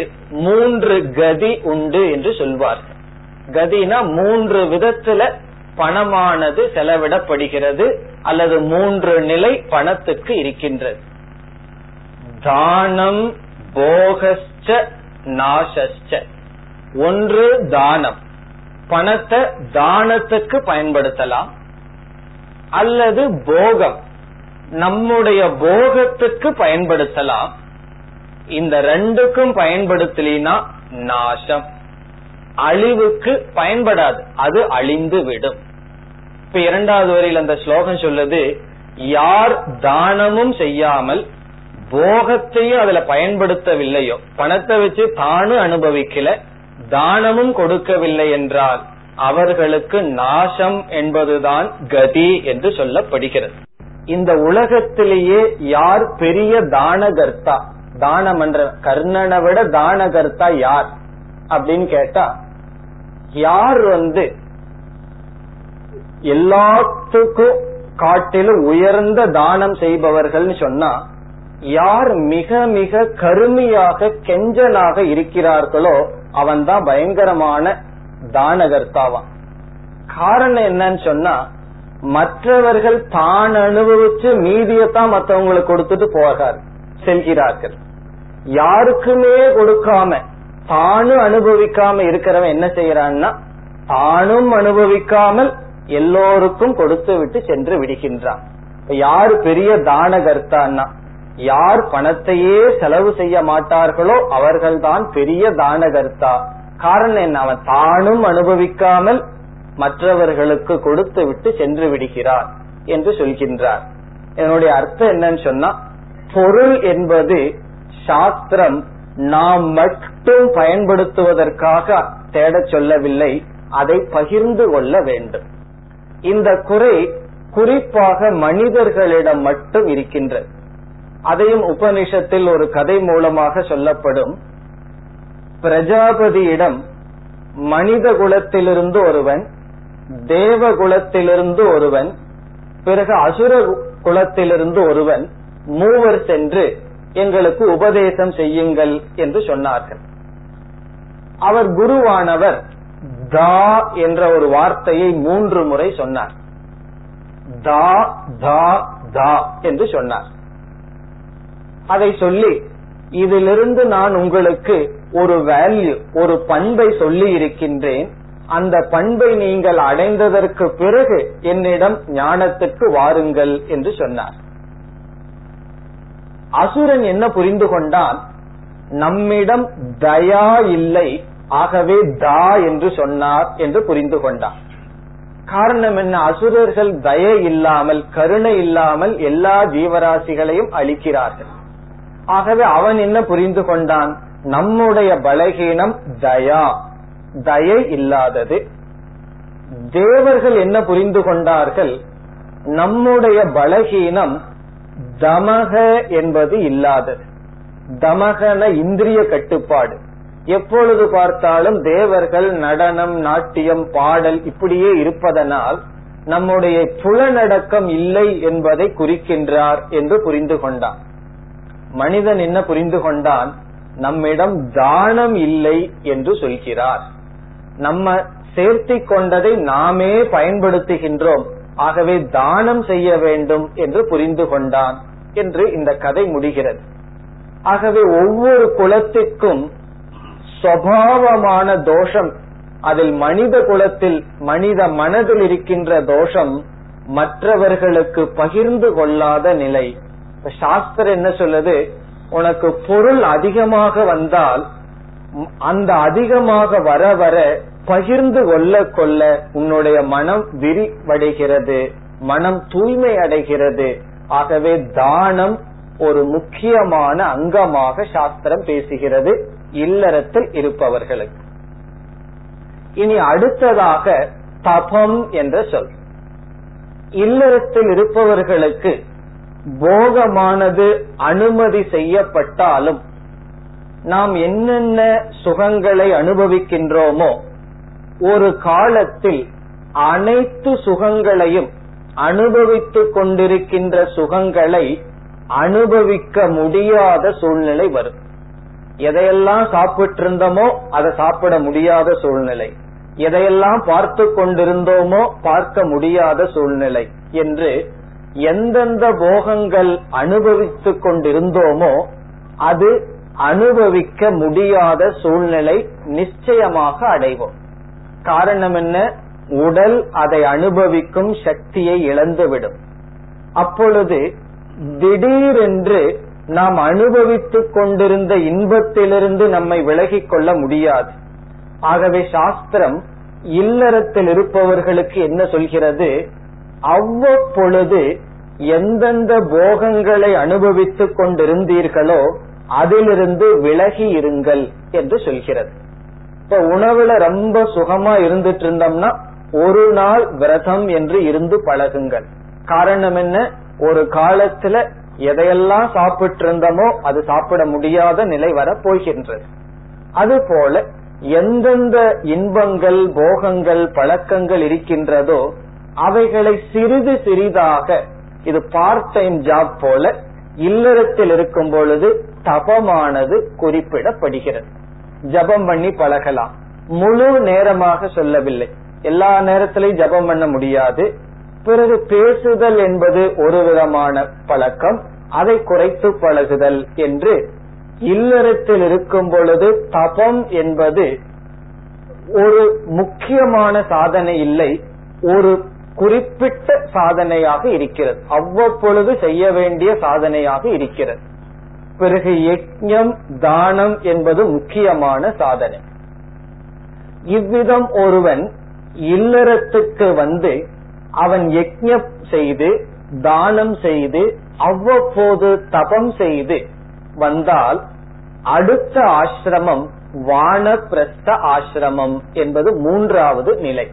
3 கதி உண்டு என்று சொல்வார்கள். கதினா 3 விதத்துல பணமானது செலவிடப்படுகிறது அல்லது 3 நிலை பணத்துக்கு இருக்கின்றது. தானம், போகஸ்ச, நாசஸ்ச. ஒன்று தானம், பணத்தை தானத்துக்கு பயன்படுத்தலாம், அல்லது போகம், நம்முடைய போகத்துக்கு பயன்படுத்தலாம். இந்த ரெண்டுக்கும் பயன்படுத்தலினா நாசம், அழிவுக்கு பயன்படாது, அது அழிந்து விடும். இப்ப இரண்டாவது வரையில் அந்த ஸ்லோகம் சொல்லுது, யார் தானமும் செய்யாமல் போகத்தையும் அதுல பயன்படுத்தவில்லையோ, பணத்தை வச்சு தானும் அனுபவிக்கல, தானமும் கொடுக்கவில்லை என்றால் அவர்களுக்கு நாசம் என்பதுதான் கதி என்று சொல்லப்படுகிறது. இந்த உலகத்திலேயே யார் பெரிய தானகர்த்தா, தானம் என்ற கர்ணனை விட தானகர்த்தா யார் அப்படின்னு கேட்டா, யார் எல்லாத்துக்கும் காட்டிலும் உயர்ந்த தானம் செய்பவர்கள் சொன்னா, யார் மிக மிக கருமையாக கெஞ்சனாக இருக்கிறார்களோ அவன் தான் பயங்கரமான தானகர்த்தாவான். காரணம் என்னன்னு சொன்னா, மற்றவர்கள் தான் அனுபவிச்சு மீதியத்தான் மற்றவங்களுக்கு கொடுத்துட்டு போகிறார் செல்கிறார்கள். யாருக்குமே கொடுக்காம தானும் அனுபவிக்காம இருக்கிறவன் என்ன செய்யறான்னா, தானும் அனுபவிக்காமல் எல்லோருக்கும் கொடுத்து விட்டு சென்று விடுகின்றான். யாரு பெரிய தானகர்த்தான்னா, யார் பணத்தையே செலவு செய்ய மாட்டார்களோ அவர்கள்தான் பெரிய தானகர்த்தா. காரணம் என்ன, அவன் தானும் அனுபவிக்காமல் மற்றவர்களுக்கு கொடுத்து விட்டு சென்று விடுகிறார் என்று சொல்கின்றார். என்னுடைய அர்த்தம் என்னன்னு சொன்னா, பொருள் என்பது சாஸ்திரம் நாம் மட்டும் பயன்படுத்துவதற்காக தேட சொல்லவில்லை, அதை பகிர்ந்து கொள்ள வேண்டும். இந்த குறை குறிப்பாக மனிதர்களிடம் மட்டும் இருக்கின்றது. அதையும் உபனிஷத்தில் ஒரு கதை மூலமாக சொல்லப்படும். பிரஜாபதியிடம் மனித குலத்திலிருந்து ஒருவன், தேவ குலத்திலிருந்து ஒருவன், பிறகு அசுர குலத்திலிருந்து ஒருவன், மூவர் சென்று எங்களுக்கு உபதேசம் செய்யுங்கள் என்று சொன்னார்கள். அவர் குருவானவர் தா என்ற ஒரு வார்த்தையை 3 முறை சொன்னார். தா தா தா என்று சொன்னார். அதை சொல்லி, இதிலிருந்து நான் உங்களுக்கு ஒரு வேல்யூ, ஒரு பண்பை சொல்லி இருக்கின்றேன், அந்த பண்பை நீங்கள் அடைந்ததற்கு பிறகு என்னிடம் ஞானத்துக்கு வாருங்கள் என்று சொன்னார். அசுரன் என்ன புரிந்து கொண்டான், நம்மிடம் தயா இல்லை, ஆகவே தா என்று சொன்னார் என்று புரிந்து கொண்டான். காரணம் என்ன? அசுரர்கள் தய இல்லாமல் கருணை இல்லாமல் எல்லா ஜீவராசிகளையும் அழிக்கிறார்கள். ஆகவே அவன் என்ன புரிந்து கொண்டான்? நம்முடைய பலகீனம் தயா, தயை இல்லாதது. தேவர்கள் என்ன புரிந்து கொண்டார்கள்? நம்முடைய பலகீனம் தமக என்பது இல்லாதது. தமகன இந்திரிய கட்டுப்பாடு. எப்பொழுது பார்த்தாலும் தேவர்கள் நடனம், நாட்டியம், பாடல் இப்படியே இருப்பதனால் நம்முடைய புலனடக்கம் இல்லை என்பதை குறிக்கின்றார் என்று புரிந்து கொண்டான். மனிதன் என்ன புரிந்து கொண்டான்? நம்மிடம் தானம் இல்லை என்று சொல்கிறார். நம்ம சேர்த்தி கொண்டதை நாமே பயன்படுத்துகின்றோம், ஆகவே தானம் செய்ய வேண்டும் என்று புரிந்து கொண்டான் என்று இந்த கதை முடிகிறது. ஆகவே ஒவ்வொரு குலத்திற்கும் சுபாவமான தோஷம், அதில் மனித குலத்தில் மனித மனதில் இருக்கின்ற தோஷம் மற்றவர்களுக்கு பகிர்ந்து கொள்ளாத நிலை. சாஸ்திரம் என்ன சொல்லுது? உனக்கு பொருள் அதிகமாக வந்தால் அந்த அதிகமாக வர வர பகிர்ந்து கொள்ள கொள்ள உன்னுடைய மனம் விரிவடைகிறது, மனம் தூய்மை அடைகிறது. ஆகவே தானம் ஒரு முக்கியமான அங்கமாக சாஸ்திரம் பேசுகிறது இல்லறத்தில் இருப்பவர்களுக்கு. இனி அடுத்ததாக தபம் என்ற சொல். இல்லறத்தில் இருப்பவர்களுக்கு போகமானது அனுமதி செய்யப்பட்டாலும் நாம் என்னென்ன சுகங்களை அனுபவிக்கின்றோமோ ஒரு காலத்தில் அனைத்து சுகங்களையும் அனுபவித்துக் கொண்டிருக்கின்ற சுகங்களை அனுபவிக்க முடியாத சூழ்நிலை வரும். எதையெல்லாம் சாப்பிட்டு இருந்தோமோ அதை சாப்பிட முடியாத சூழ்நிலை, எதையெல்லாம் பார்த்து கொண்டிருந்தோமோ பார்க்க முடியாத சூழ்நிலை என்று எந்தெந்த போகங்கள் அனுபவித்துக் கொண்டிருந்தோமோ அது அனுபவிக்க முடியாத சூழ்நிலை நிச்சயமாக அடைவோம். காரணம் என்ன? உடல் அதை அனுபவிக்கும் சக்தியை இழந்துவிடும். அப்பொழுது திடீரென்று நாம் அனுபவித்துக் கொண்டிருந்த இன்பத்திலிருந்து நம்மை விலகிக் கொள்ள முடியாது. ஆகவே சாஸ்திரம் இல்லறத்தில் இருப்பவர்களுக்கு என்ன சொல்கிறது? அவ்வப்பொழுது எந்தெந்த போகங்களை அனுபவித்துக் கொண்டிருந்தீர்களோ அதிலிருந்து விலகி இருங்கள் என்று சொல்கிறது. இப்ப உணவுல ரொம்ப சுகமா இருந்துட்டு இருந்தோம்னா ஒரு நாள் விரதம் என்று இருந்து பழகுங்கள். காரணம் என்ன? ஒரு காலத்துல எதையெல்லாம் சாப்பிட்டு இருந்தோமோ அது சாப்பிட முடியாத நிலை வர போகின்றது. அதுபோல எந்தெந்த இன்பங்கள், போகங்கள், பழக்கங்கள் இருக்கின்றதோ அவைகளை சிறிது சிறிதாக, இது பார்ட் டைம் ஜாப் போல இல்லறத்தில் இருக்கும் பொழுது தபமானது குறிப்பிடப்படுகிறது. ஜபம் பண்ணி பழகலாம், முழு நேரமாக சொல்லவில்லை. எல்லா நேரத்திலையும் ஜபம் பண்ண முடியாது. பிறகு பேசுதல் என்பது ஒரு விதமான பழக்கம், அதை குறைத்து பழகுதல் என்று இல்லறத்தில் இருக்கும் பொழுது தபம் என்பது ஒரு முக்கியமான சாதனை இல்லை, ஒரு குறிப்பிட்ட சாதனையாக இருக்கிறது, அவ்வப்பொழுது செய்ய வேண்டிய சாதனையாக இருக்கிறது. பிறகு யஜ்ஞம், தானம் என்பது முக்கியமான சாதனை. இவ்விதம் ஒருவன் இல்லறத்துக்கு வந்து அவன் யஜ்ஞம் செய்து, தானம் செய்து, அவ்வப்போது தபம் செய்து வந்தால் அடுத்த ஆசிரமம் வானப்பிரஸ்த ஆசிரமம் என்பது மூன்றாவது நிலை.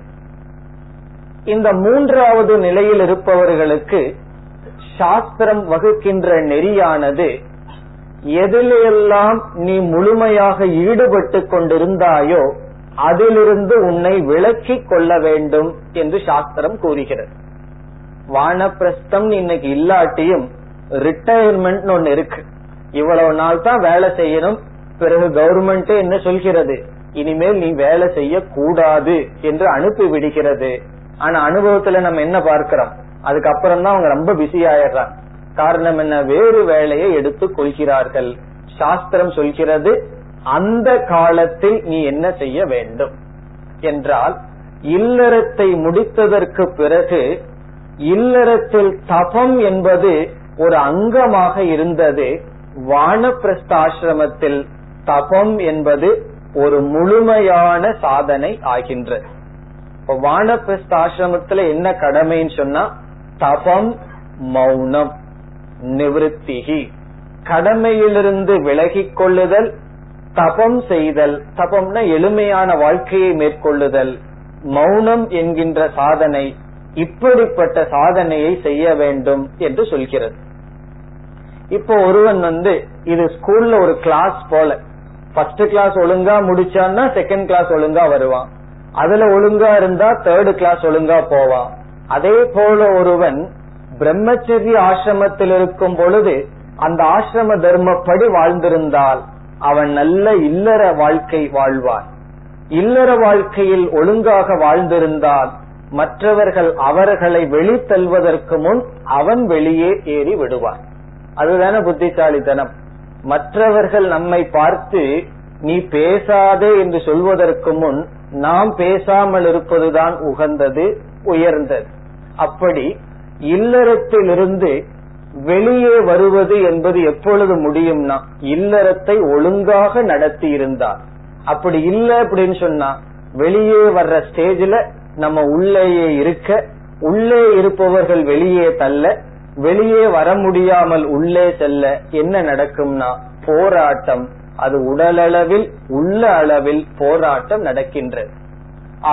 இந்த மூன்றாவது நிலையில் இருப்பவர்களுக்கு சாஸ்திரம் வகுக்கின்ற நெறியானது எதிலெல்லாம் நீ முழுமையாக ஈடுபட்டு கொண்டிருந்தாயோ அதிலிருந்து உன்னை விலக்கிக் கொள்ள வேண்டும் என்று சாஸ்திரம் கூறுகிறது. வானப்பிரஸ்தம் இன்னைக்கு இல்லாட்டியும் ரிட்டையர்மெண்ட் ஒன்னு இருக்கு. இவ்வளவு நாள் தான் வேலை செய்யணும், பிறகு கவர்மெண்ட் என்ன சொல்கிறது? இனிமேல் நீ வேலை செய்ய கூடாது என்று அனுப்பி விடுகிறது. ஆனா அனுபவத்துல நம்ம என்ன பார்க்கிறோம்? அதுக்கப்புறம் தான் அவங்க ரொம்ப பிஸி ஆயிடுறாங்க. காரணம் என்ன? வேறு வேலையை எடுத்துக் கொள்கிறார்கள். சாஸ்திரம் சொல்கிறது அந்த காலத்தில் நீ என்ன செய்ய வேண்டும் என்றால், இல்லறத்தை முடித்ததற்கு பிறகு இல்லறத்தில் தபம் என்பது ஒரு அங்கமாக இருந்தது, வானப்பிரஸ்தாசிரமத்தில் தபம் என்பது ஒரு முழுமையான சாதனை ஆகின்றது. இப்ப வானப்பிரஸ்த ஆசிரமத்துல என்ன கடமைன்னு சொன்னா தபம் மௌனம் நிவத்திகி, கடமையிலிருந்து விலகி கொள்ளுதல், தபம் செய்தல், தபம்னா எளிமையான வாழ்க்கையை மேற்கொள்ளுதல், மௌனம் என்கின்ற சாதனை, இப்படிப்பட்ட சாதனையை செய்ய வேண்டும் என்று சொல்கிறது. இப்போ ஒருவன் இது ஸ்கூல்ல ஒரு கிளாஸ் போல, ஃபர்ஸ்ட் கிளாஸ் ஒழுங்கா முடிச்சான்னா செகண்ட் கிளாஸ் ஒழுங்கா வருவான், அதுல ஒழுங்கா இருந்தா தேர்ட் கிளாஸ் ஒழுங்கா போவான். அதே போல ஒருவன் பிரம்மச்சரிய ஆசிரமத்தில் இருக்கும் பொழுது அந்த ஆசிரம தர்மப்படி வாழ்ந்திருந்தால் அவன் நல்ல இல்லற வாழ்க்கை வாழ்வான். இல்லற வாழ்க்கையில் ஒழுங்காக வாழ்ந்திருந்தால் மற்றவர்கள் அவர்களை வெளித்தள்வதற்கு முன் அவன் வெளியே ஏறி விடுவான். அதுதான புத்திசாலித்தனம். மற்றவர்கள் நம்மை பார்த்து நீ பேசாதே என்று சொல்வதற்கு முன் நாம் பேசாமல் இருப்பதுதான் உகந்தது, உயர்ந்தது. அப்படி இல்லறத்திலிருந்து வெளியே வருவது என்பது எப்பொழுது முடியும்னா இல்லறத்தை ஒழுங்காக நடத்தி இருந்தார். அப்படி இல்ல அப்படின்னு சொன்னா வெளியே வர்ற ஸ்டேஜ்ல நம்ம உள்ளேயே இருக்க, உள்ளே இருப்பவர்கள் வெளியே தள்ள, வெளியே வர முடியாமல் உள்ளே செல்ல என்ன நடக்கும்னா போராட்டம். அது உடலளவில் உள்ள அளவில் போராட்டம் நடக்கின்றது.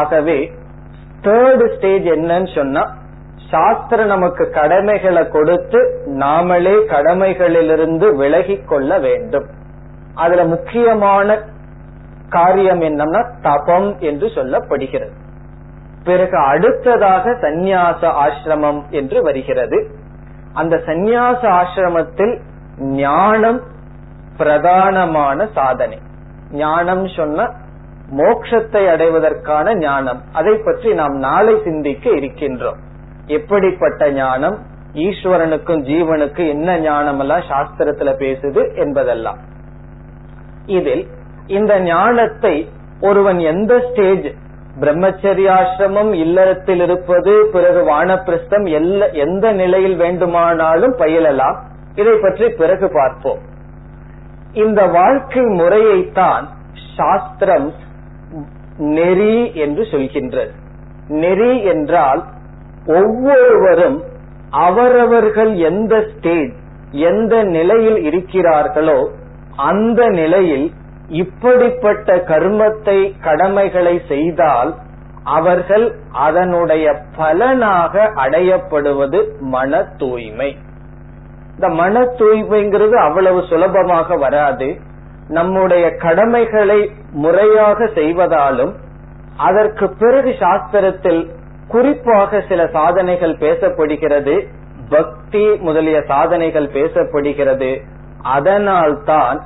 ஆகவே தேர்ட் ஸ்டேஜ் என்னன்னு சொன்னா சாஸ்திரம் நமக்கு கடமைகளை கொடுத்து நாமளே கடமைகளிலிருந்து விலகி கொள்ள வேண்டும். அதுல முக்கியமான காரியம் என்னன்னா தபம் என்று சொல்லப்படுகிறது. பிறகு அடுத்ததாக சந்நியாச ஆசிரமம் என்று வருகிறது. அந்த சந்நியாச ஆசிரமத்தில் ஞானம் பிரதானமான சாதனை. ஞானம் சொன்ன மோட்சத்தை அடைவதற்கான ஞானம், அதை பற்றி நாம் நாளை சிந்திக்க இருக்கின்றோம். எப்படிப்பட்ட ஞானம், ஈஸ்வரனுக்கும் ஜீவனுக்கு என்ன ஞானம் எல்லாம் சாஸ்திரத்துல பேசுது என்பதெல்லாம். இதில் இந்த ஞானத்தை ஒருவன் எந்த ஸ்டேஜ், பிரம்மச்சரியாசிரமம், இல்லறத்தில் இருப்பது, பிறகு வானப்பிரஸ்தம், எந்த நிலையில் வேண்டுமானாலும் பயிலலாம். இதை பற்றி பிறகு பார்ப்போம். இந்த வாழ்க்கை முறையைத்தான் சாஸ்திரம் நெறி என்று சொல்கின்றது. நெறி என்றால் ஒவ்வொருவரும் அவரவர்கள் எந்த ஸ்டேஜ், எந்த நிலையில் இருக்கிறார்களோ அந்த நிலையில் இப்படிப்பட்ட கர்மத்தை, கடமைகளை செய்தால் அவர்கள் அதனுடைய பலனாக அடையப்படுவது மன தூய்மை. இந்த மன தூய்மைங்கிறது அவ்வளவு சுலபமாக வராது. நம்முடைய கடமைகளை முறையாக செய்வதாலும் அதற்கு பிறகு சாஸ்திரத்தில் குறிப்பாக சில சாதனைகள் பேசப்படுகிறது, பக்தி முதலிய சாதனைகள் பேசப்படுகிறது. அதனால் தான்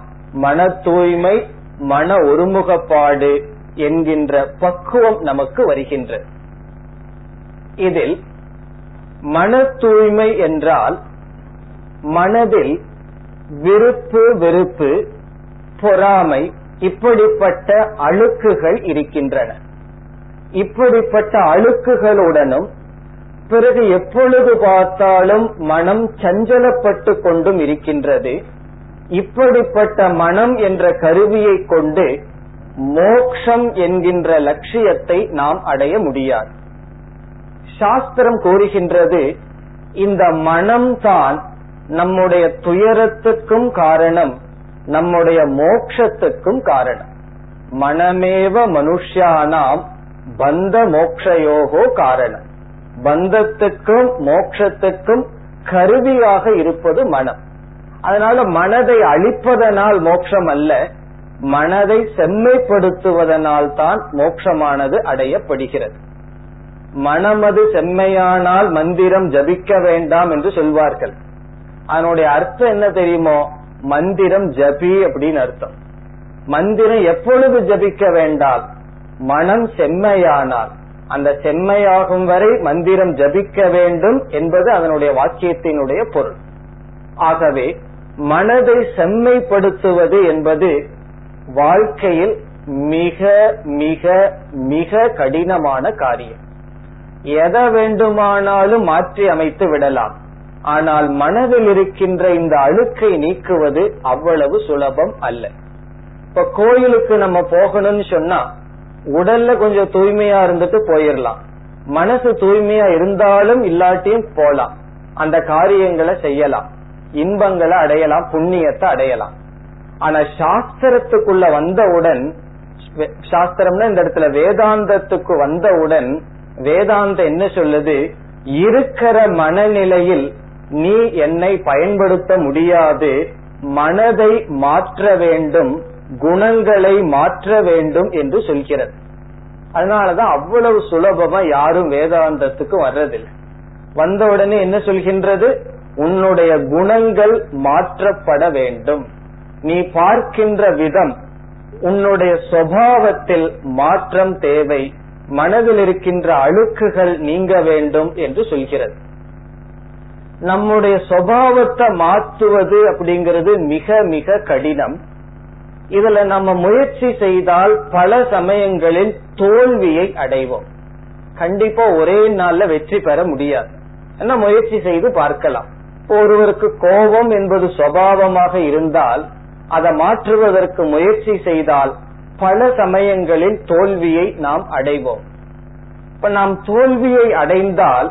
மன தூய்மை, மன ஒருமுகப்பாடு என்கின்ற பக்குவம் நமக்கு வருகின்றது. இதில் மன தூய்மை என்றால் மனதில் விருப்பு வெறுப்பு, பொறாமை, இப்படிப்பட்ட அழுக்குகள் இருக்கின்றன. இப்படிப்பட்ட அழுக்குகளுடனும் பிறகு எப்பொழுது பார்த்தாலும் மனம் சஞ்சலப்பட்டு கொண்டும் இருக்கின்றது. இப்படிப்பட்ட மனம் என்ற கருவியை கொண்டு மோக்ஷம் என்கின்ற லட்சியத்தை நாம் அடைய முடியாது. சாஸ்திரம் கூறுகின்றது இந்த மனம்தான் நம்முடைய துயரத்துக்கும் காரணம், நம்முடைய மோக்ஷத்துக்கும் காரணம். மனமேவ மனுஷ்யானாம் பந்த மோக்ஷயோகோ காரணம். பந்தத்துக்கும் மோக்ஷத்துக்கும் கருவியாக இருப்பது மனம். அதனால மனதை அழிப்பதனால் மோட்சம் அல்ல, மனதை செம்மைப்படுத்துவதனால் தான் மோட்சமானது அடையப்படுகிறது. மனமது செம்மையானால் மந்திரம் ஜபிக்க வேண்டாம் என்று சொல்வார்கள். அதனுடைய அர்த்தம் என்ன தெரியுமோ, மந்திரம் ஜபி அப்படின்னு அர்த்தம். மந்திரம் எப்பொழுது ஜபிக்க வேண்டாம், மனம் செம்மையானால். அந்த செம்மையாகும் வரை மந்திரம் ஜபிக்க வேண்டும் என்பது அதனுடைய வாக்கியத்தினுடைய பொருள். ஆகவே மனதை செம்மைப்படுத்துவது என்பது வாழ்க்கையில் மிக மிக மிக கடினமான காரியம். எதை வேண்டுமானாலும் மாற்றி அமைத்து விடலாம், ஆனால் மனதில் இருக்கின்ற இந்த அழுக்கை நீக்குவது அவ்வளவு சுலபம் அல்ல. இப்ப கோயிலுக்கு நம்ம போகணும்னு சொன்னா உடல்ல கொஞ்சம் தூய்மையா இருந்துட்டு போயிடலாம், மனசு தூய்மையா இருந்தாலும் இல்லாட்டியும் போலாம், அந்த காரியங்களை செய்யலாம், இன்பங்களை அடையலாம், புண்ணியத்தை அடையலாம். ஆனா சாஸ்திரத்துக்குள்ள வந்தவுடன், சாஸ்திரம்னா இந்த இடத்துல வேதாந்தத்துக்கு வந்தவுடன், வேதாந்த என்ன சொல்லுது, இருக்கிற மனநிலையில் நீ என்னை பயன்படுத்த முடியாது, மனதை மாற்ற வேண்டும், குணங்களை மாற்ற வேண்டும் என்று சொல்கிறது. அதனாலதான் அவ்வளவு சுலபமா யாரும் வேதாந்தத்துக்கு வர்றதில்லை. வந்தவுடனே என்ன சொல்கின்றது, உன்னுடைய குணங்கள் மாற்றப்பட வேண்டும், நீ பார்க்கின்ற விதம், உன்னுடைய சுபாவத்தில் மாற்றம் தேவை, மனதில் இருக்கின்ற அழுக்குகள் நீங்க வேண்டும் என்று சொல்கிறது. நம்முடைய சுபாவத்தை மாற்றுவது அப்படிங்கிறது மிக மிக கடினம். இதுல நம்ம முயற்சி செய்தால் பல சமயங்களில் தோல்வியை அடைவோம். கண்டிப்பா ஒரே நாள்ல வெற்றி பெற முடியாது. என்ன முயற்சி செய்து பார்க்கலாம். ஒருவருக்கு கோபம் என்பது சுபாவமாக இருந்தால் அதை மாற்றுவதற்கு முயற்சி செய்தால் பல சமயங்களில் தோல்வியை நாம் அடைவோம். இப்ப நாம் தோல்வியை அடைந்தால்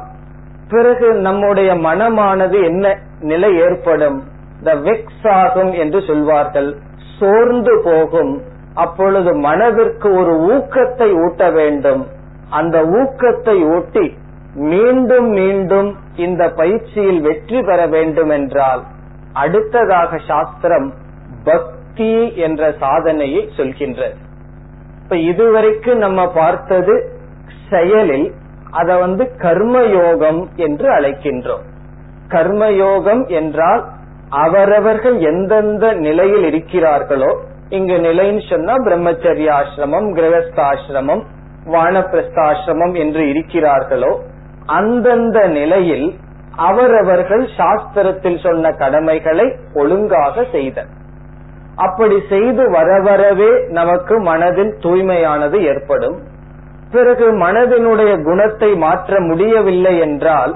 பிறகு நம்முடைய மனமானது என்ன நிலை ஏற்படும், தி வெக்ஸ் ஆகும் என்று சொல்வார்கள், சோர்ந்து போகும். அப்பொழுது மனதிற்கு ஒரு ஊக்கத்தை ஊட்ட வேண்டும். அந்த ஊக்கத்தை ஊட்டி மீண்டும் மீண்டும் இந்த பயிற்சியில் வெற்றி பெற வேண்டும் என்றால் அடுத்ததாக சாஸ்திரம் பக்தி என்ற சாதனையை சொல்கின்றது. இப்ப இதுவரைக்கும் நம்ம பார்த்தது செயலில், அதை கர்மயோகம் என்று அழைக்கின்றோம். கர்மயோகம் என்றால் அவரவர்கள் எந்தெந்த நிலையில் இருக்கிறார்களோ, இங்கு நிலைன்னு சொன்னா பிரம்மச்சரியாசிரமம், கிரகஸ்தாசிரமம், வானப்பிரஸ்தாசிரமம் என்று இருக்கிறார்களோ, அந்தந்த நிலையில் அவரவர்கள் சாஸ்திரத்தில் சொன்ன கடமைகளை ஒழுங்காக செய்தனர். அப்படி செய்து வர வரவே நமக்கு மனதில் தூய்மையானது ஏற்படும். பிறகு மனதினுடைய குணத்தை மாற்ற முடியவில்லை என்றால்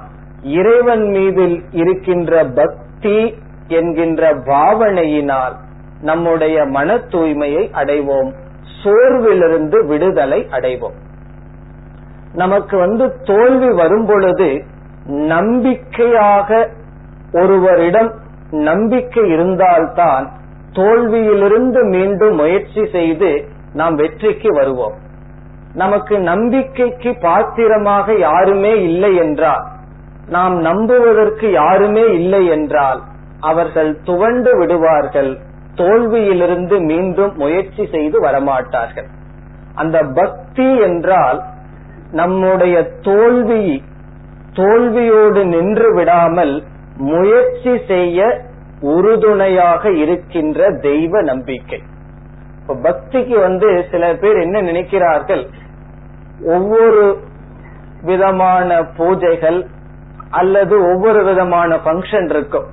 இறைவன் மீது இருக்கின்ற பக்தி என்கின்ற பாவனையினால் நம்முடைய மன தூய்மையை அடைவோம், சோர்விலிருந்து விடுதலை அடைவோம். நமக்கு தோல்வி வரும் பொழுது நம்பிக்கையாக, ஒருவரிடம் நம்பிக்கை இருந்தால்தான் தோல்வியிலிருந்து மீண்டும் முயற்சி செய்து நாம் வெற்றிக்கு வருவோம். நமக்கு நம்பிக்கைக்கு பாத்திரமாக யாருமே இல்லை என்றால், நாம் நம்புவதற்கு யாருமே இல்லை என்றால் அவர்கள் துவண்டு விடுவார்கள், தோல்வியிலிருந்து மீண்டும் முயற்சி செய்து வரமாட்டார்கள். அந்த பக்தி என்றால் நம்முடைய தோல்வியோடு நின்று விடாமல் முயற்சி செய்ய உறுதுணையாக இருக்கின்ற தெய்வ நம்பிக்கை. பக்திக்கு சில பேர் என்ன நினைக்கிறார்கள், ஒவ்வொரு விதமான பூஜைகள் அல்லது ஒவ்வொரு விதமான பங்கன் இருக்கும்.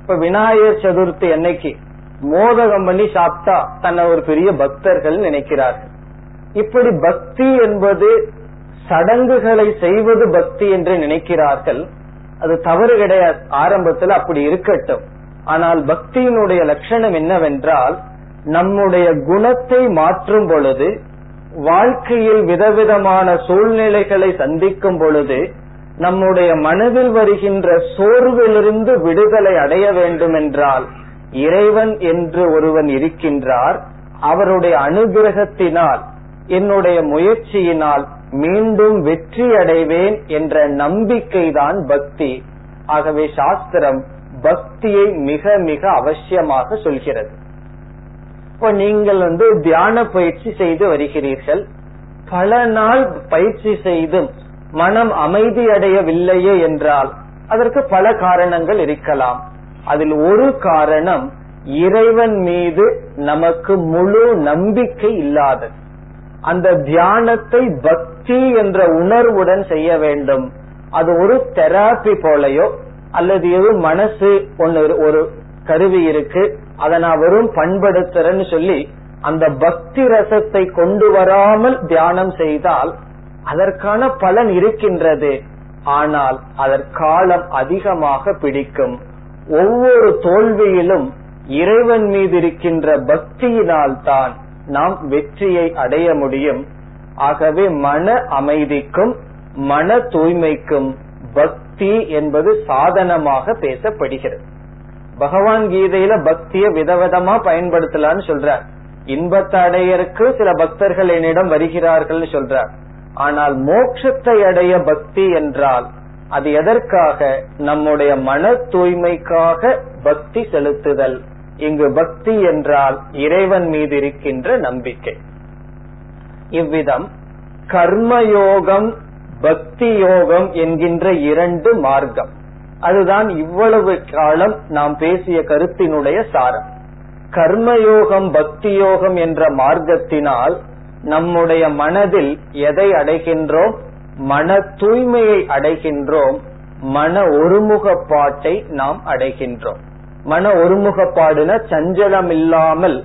இப்ப விநாயகர் சதுர்த்தி அன்னைக்கு மோதகம் பண்ணி சாப்பிட்டா தன்னை ஒரு பெரிய பக்தர்கள் நினைக்கிறார்கள். இப்படி பக்தி என்பது சடங்குகளை செய்வது பக்தி என்று நினைக்கிறார்கள். அது தவறு கிடையாது, ஆரம்பத்தில் அப்படி இருக்கட்டும். ஆனால் பக்தியினுடைய லட்சணம் என்னவென்றால், நம்முடைய குணத்தை மாற்றும் பொழுது, வாழ்க்கையில் விதவிதமான சூழ்நிலைகளை சந்திக்கும் பொழுது நம்முடைய மனதில் வருகின்ற சோர்விலிருந்து விடுதலை அடைய வேண்டும் என்றால் இறைவன் என்று ஒருவன் இருக்கின்றார், அவருடைய அனுகிரகத்தினால் என்னுடைய முயற்சியினால் மீண்டும் வெற்றி அடைவேன் என்ற நம்பிக்கைதான் பக்தி. ஆகவே சாஸ்திரம் பக்தியை மிக மிக அவசியமாக சொல்கிறது. இப்ப நீங்கள் தியான பயிற்சி செய்து வருகிறீர்கள், பல நாள் பயிற்சி செய்தும் மனம் அமைதி அடையவில்லையே என்றால் அதற்கு பல காரணங்கள் இருக்கலாம். அதில் ஒரு காரணம் இறைவன் மீது நமக்கு முழு நம்பிக்கை இல்லாதது. அந்த தியானத்தை பக்தி என்ற உணர்வுடன் செய்ய வேண்டும். அது ஒரு தெராபி போலையோ அல்லது ஏதோ மனசு ஒரு கருவி இருக்கு, அதை நான் வெறும் பண்படுத்துறேன்னு சொல்லி அந்த பக்தி ரசத்தை கொண்டு வராமல் தியானம் செய்தால் அதற்கான பலன் இருக்கின்றது. ஆனால் அதற்காலம் அதிகமாக பிடிக்கும். ஒவ்வொரு தோல்வியிலும் இறைவன் மீது இருக்கின்ற பக்தியினால் தான் நாம் வெற்றியை அடைய முடியும். ஆகவே மன அமைதிக்கும் மன தூய்மைக்கும் பக்தி என்பது சாதனமாக பேசப்படுகிறது. பகவான் கீதையில பக்தியை விதவிதமா பயன்படுத்தலான்னு சொல்றார். இன்பத்தை அடையறக்கு சில பக்தர்கள் என்னிடம் வருகிறார்கள் சொல்றார். ஆனால் மோட்சத்தை அடைய பக்தி என்றால் அது எதற்காக? நம்முடைய மன தூய்மைக்காக பக்தி செலுத்துதல். இங்கு பக்தி என்றால் இறைவன் மீது இருக்கின்ற நம்பிக்கை. இவ்விதம் கர்மயோகம் பக்தி யோகம் என்கின்ற இரண்டு மார்க்கம். அதுதான் இவ்வளவு காலம் நாம் பேசிய கருத்தினுடைய சாரம். கர்மயோகம் பக்தி யோகம் என்ற மார்க்கத்தினால் நம்முடைய மனதில் எதை அடைகின்றோம்? மன தூய்மையை அடைகின்றோம். மன ஒருமுகப்பாட்டை நாம் அடைகின்றோம். மன ஒருமுகப்பாடுன சஞ்சலம் இல்லாமல்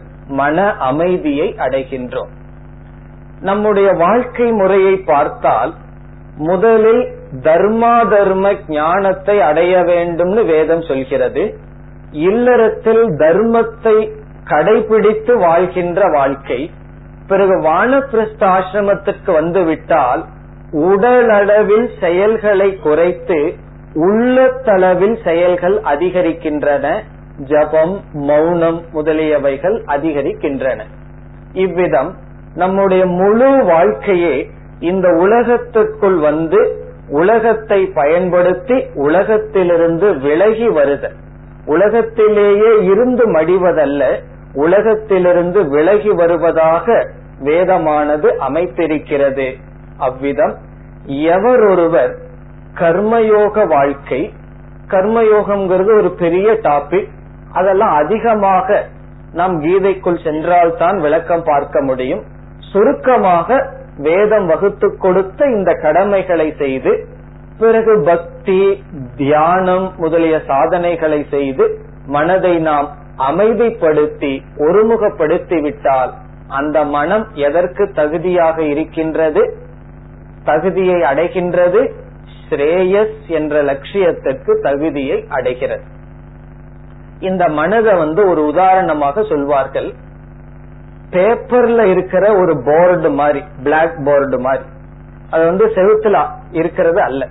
மன அமைதியை அடைகின்றோம். நம்முடைய வாழ்க்கை முறையை பார்த்தால் முதலில் தர்மா தர்ம ஞானத்தை அடைய வேண்டும்னு வேதம் சொல்கிறது. இல்லறத்தில் தர்மத்தை கடைபிடித்து வாழ்கின்ற வாழ்க்கை. பிறகு வானப்பிரஸ்த ஆசிரமத்திற்கு வந்துவிட்டால் உடலளவில் செயல்களை குறைத்து உள்ளத்தளவில் செயல்கள் அதிகரிக்கின்றன. ஜபம் மௌனம் முதலியவைகள் அதிகரிக்கின்றன. இவ்விதம் நம்முடைய முழு வாழ்க்கையே இந்த உலகத்திற்குள் வந்து உலகத்தை பயன்படுத்தி உலகத்திலிருந்து விலகி வருதல். உலகத்திலேயே இருந்து மடிவதல்ல, உலகத்திலிருந்து விலகி வருவதாக வேதமானது அமைத்திருக்கிறது. அவ்விதம் எவரொருவர் கர்மயோக வாழ்க்கை, கர்மயோகம்ங்கிறது ஒரு பெரிய டாபிக், அதெல்லாம் அதிகமாக நாம் கீதைக்குள் சென்றால்தான் விளக்கம் பார்க்க முடியும். சுருக்கமாக வேதம் வகுத்து கொடுத்த இந்த கடமைகளை செய்து பிறகு பக்தி தியானம் முதலிய சாதனைகளை செய்து மனதை நாம் அமைதிப்படுத்தி ஒருமுகப்படுத்திவிட்டால் அந்த மனம் எதற்கு தகுதியாக இருக்கின்றது, தகுதியை அடைகின்றது? ஸ்ரேயஸ் என்ற லட்சியத்திற்கு தகுதியை அடைகிறது. இந்த மனதை ஒரு உதாரணமாக சொல்வார்கள். பேப்பர்ல இருக்கிற ஒரு போர்டு மாதிரி, பிளாக் போர்டு மாதிரி, அது செவுத்துல இருக்கிறது அல்ல.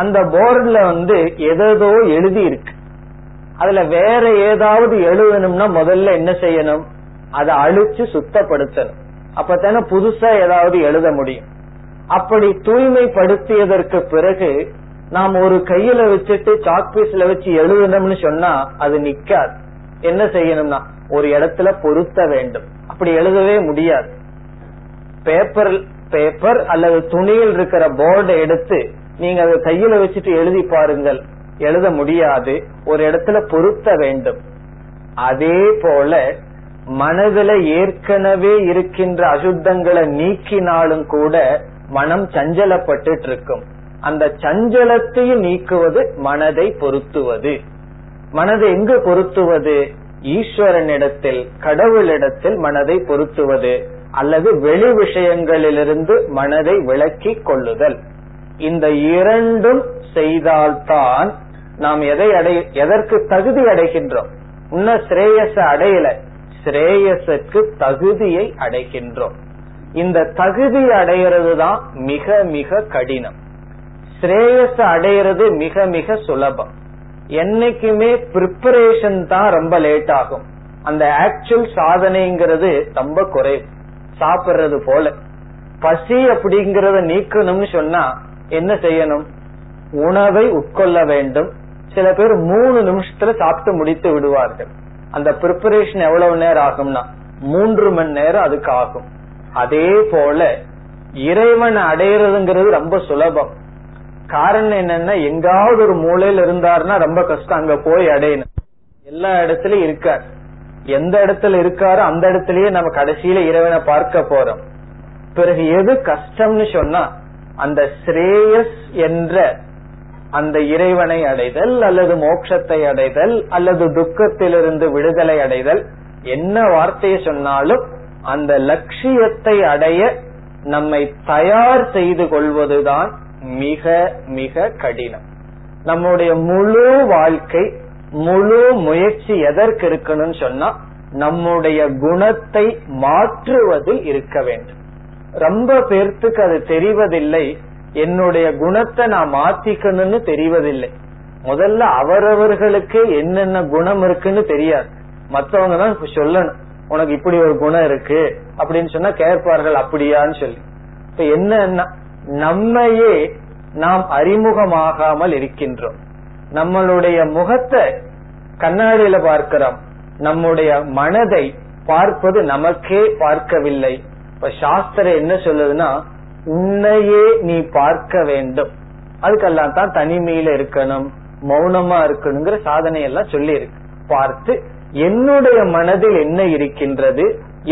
அந்த போர்டுல எதோ எழுதி இருக்கு. அதுல வேற ஏதாவது எழுதணும்னா முதல்ல என்ன செய்யணும்? அதை அழிச்சு சுத்தப்படுத்தணும். அப்பதானே புதுசா ஏதாவது எழுத முடியும். அப்படி தூய்மைப்படுத்தியதற்கு பிறகு நாம் ஒரு கையில வச்சுட்டு சாக்பீஸ்ல வச்சு எழுதணும்னு சொன்னா அது நிக்காது. என்ன செய்யணும்னா ஒரு இடத்துல பொருத்த வேண்டும். அப்படி எழுதவே முடியாது. பேப்பர் அல்லது துணியில் இருக்கிற போர்டை எடுத்து நீங்க அதை கையில வச்சுட்டு எழுதி பாருங்கள், எழுத முடியாது. ஒரு இடத்துல பொருத்த வேண்டும். அதே போல மனதில ஏற்கனவே இருக்கின்ற அசுத்தங்களை நீக்கினாலும் கூட மனம் சஞ்சலப்பட்டு இருக்கும். அந்த சஞ்சலத்தையும் நீக்குவது மனதை பொருத்துவது. மனதை எங்கு பொருத்துவது? ஈஸ்வரனிடத்தில், கடவுளிடத்தில் மனதை பொருத்துவது. அல்லது வெளி விஷயங்களிலிருந்து மனதை விலக்கி கொள்ளுதல். இந்த இரண்டும் செய்தால்தான் நாம் எதற்கு தகுதி அடைகின்றோம்? இன்னும் ஸ்ரேயஸ அடையல, ஸ்ரேயஸுக்கு தகுதியை அடைகின்றோம். இந்த தகுதி அடைகிறது தான் மிக மிக கடினம். ஸ்ரேயஸ அடைகிறது மிக மிக சுலபம். என்னைக்குமே பிரிப்பரேஷன் தான் ரொம்ப லேட் ஆகும். அந்த ஆக்சுவல் சாதனைங்கிறது ரொம்ப குறைவு. சாப்பிடுறது போல பசி அப்படிங்கறத நீக்கணும்னு சொன்னா என்ன செய்யணும்? உணவை உட்கொள்ள வேண்டும். சில பேர் 3 நிமிஷத்துல சாப்பிட்டு முடித்து விடுவார்கள். அந்த பிரிப்பரேஷன் எவ்வளவு நேரம் ஆகும்னா 3 மணி நேரம் அதுக்கு ஆகும். அதே போல இறைவன் அடையிறதுங்கிறது ரொம்ப சுலபம். காரணம் என்னன்னா எங்காவது ஒரு மூலையில இருந்தாருன்னா ரொம்ப கஷ்டம் அங்க போய் அடையணும். எல்லா இடத்துலயும் இருக்காரு. எந்த இடத்துல இருக்காரோ அந்த இடத்துலயே நம்ம கடைசியில இறைவனை பார்க்க போறோம். பிறகு எது கஷ்டம்னு சொன்னா அந்த ஸ்ரேயஸ் என்ற அந்த இறைவனை அடைதல், அல்லது மோட்சத்தை அடைதல், அல்லது துக்கத்திலிருந்து விடுதலை அடைதல். என்ன வார்த்தையை சொன்னாலும் அந்த லட்சியத்தை அடைய நம்மை தயார் செய்து கொள்வதுதான் மிக மிக கடினம். நம்முடைய முழு வாழ்க்கை முழு முயற்சி எதற்கு இருக்கணும்னு சொன்னா நம்முடைய குணத்தை மாற்றுவதில் இருக்க வேண்டும். ரொம்ப பேர்த்துக்கு அது தெரிவதில்லை, என்னுடைய குணத்தை நான் மாத்திக்கணும்னு தெரிவதில்லை. முதல்ல அவரவர்களுக்கு என்னென்ன குணம் இருக்குன்னு தெரியாது, மத்தவங்க தான் சொல்லணும் உனக்கு இப்படி ஒரு குணம் இருக்கு அப்படின்னு சொன்னா கேட்பார்கள் அப்படியான்னு சொல்லி. இப்ப என்ன, நம்மையே நாம் அறிமுகமாகாமல் இருக்கின்றோம். நம்மளுடைய முகத்தை கண்ணாடியில பார்க்கிறோம், நம்முடைய மனதை பார்ப்பது நமக்கே பார்க்கவில்லை. இப்ப சாஸ்திரம் என்ன சொல்லுதுன்னா உன்னையே நீ பார்க்க வேண்டும், அதுக்கெல்லாம் தான் தனிமையில இருக்கணும், மௌனமா இருக்கணுங்கிற சாதனையெல்லாம் சொல்லி இருக்கு. பார்த்து என்னுடைய மனதில் என்ன இருக்கின்றது,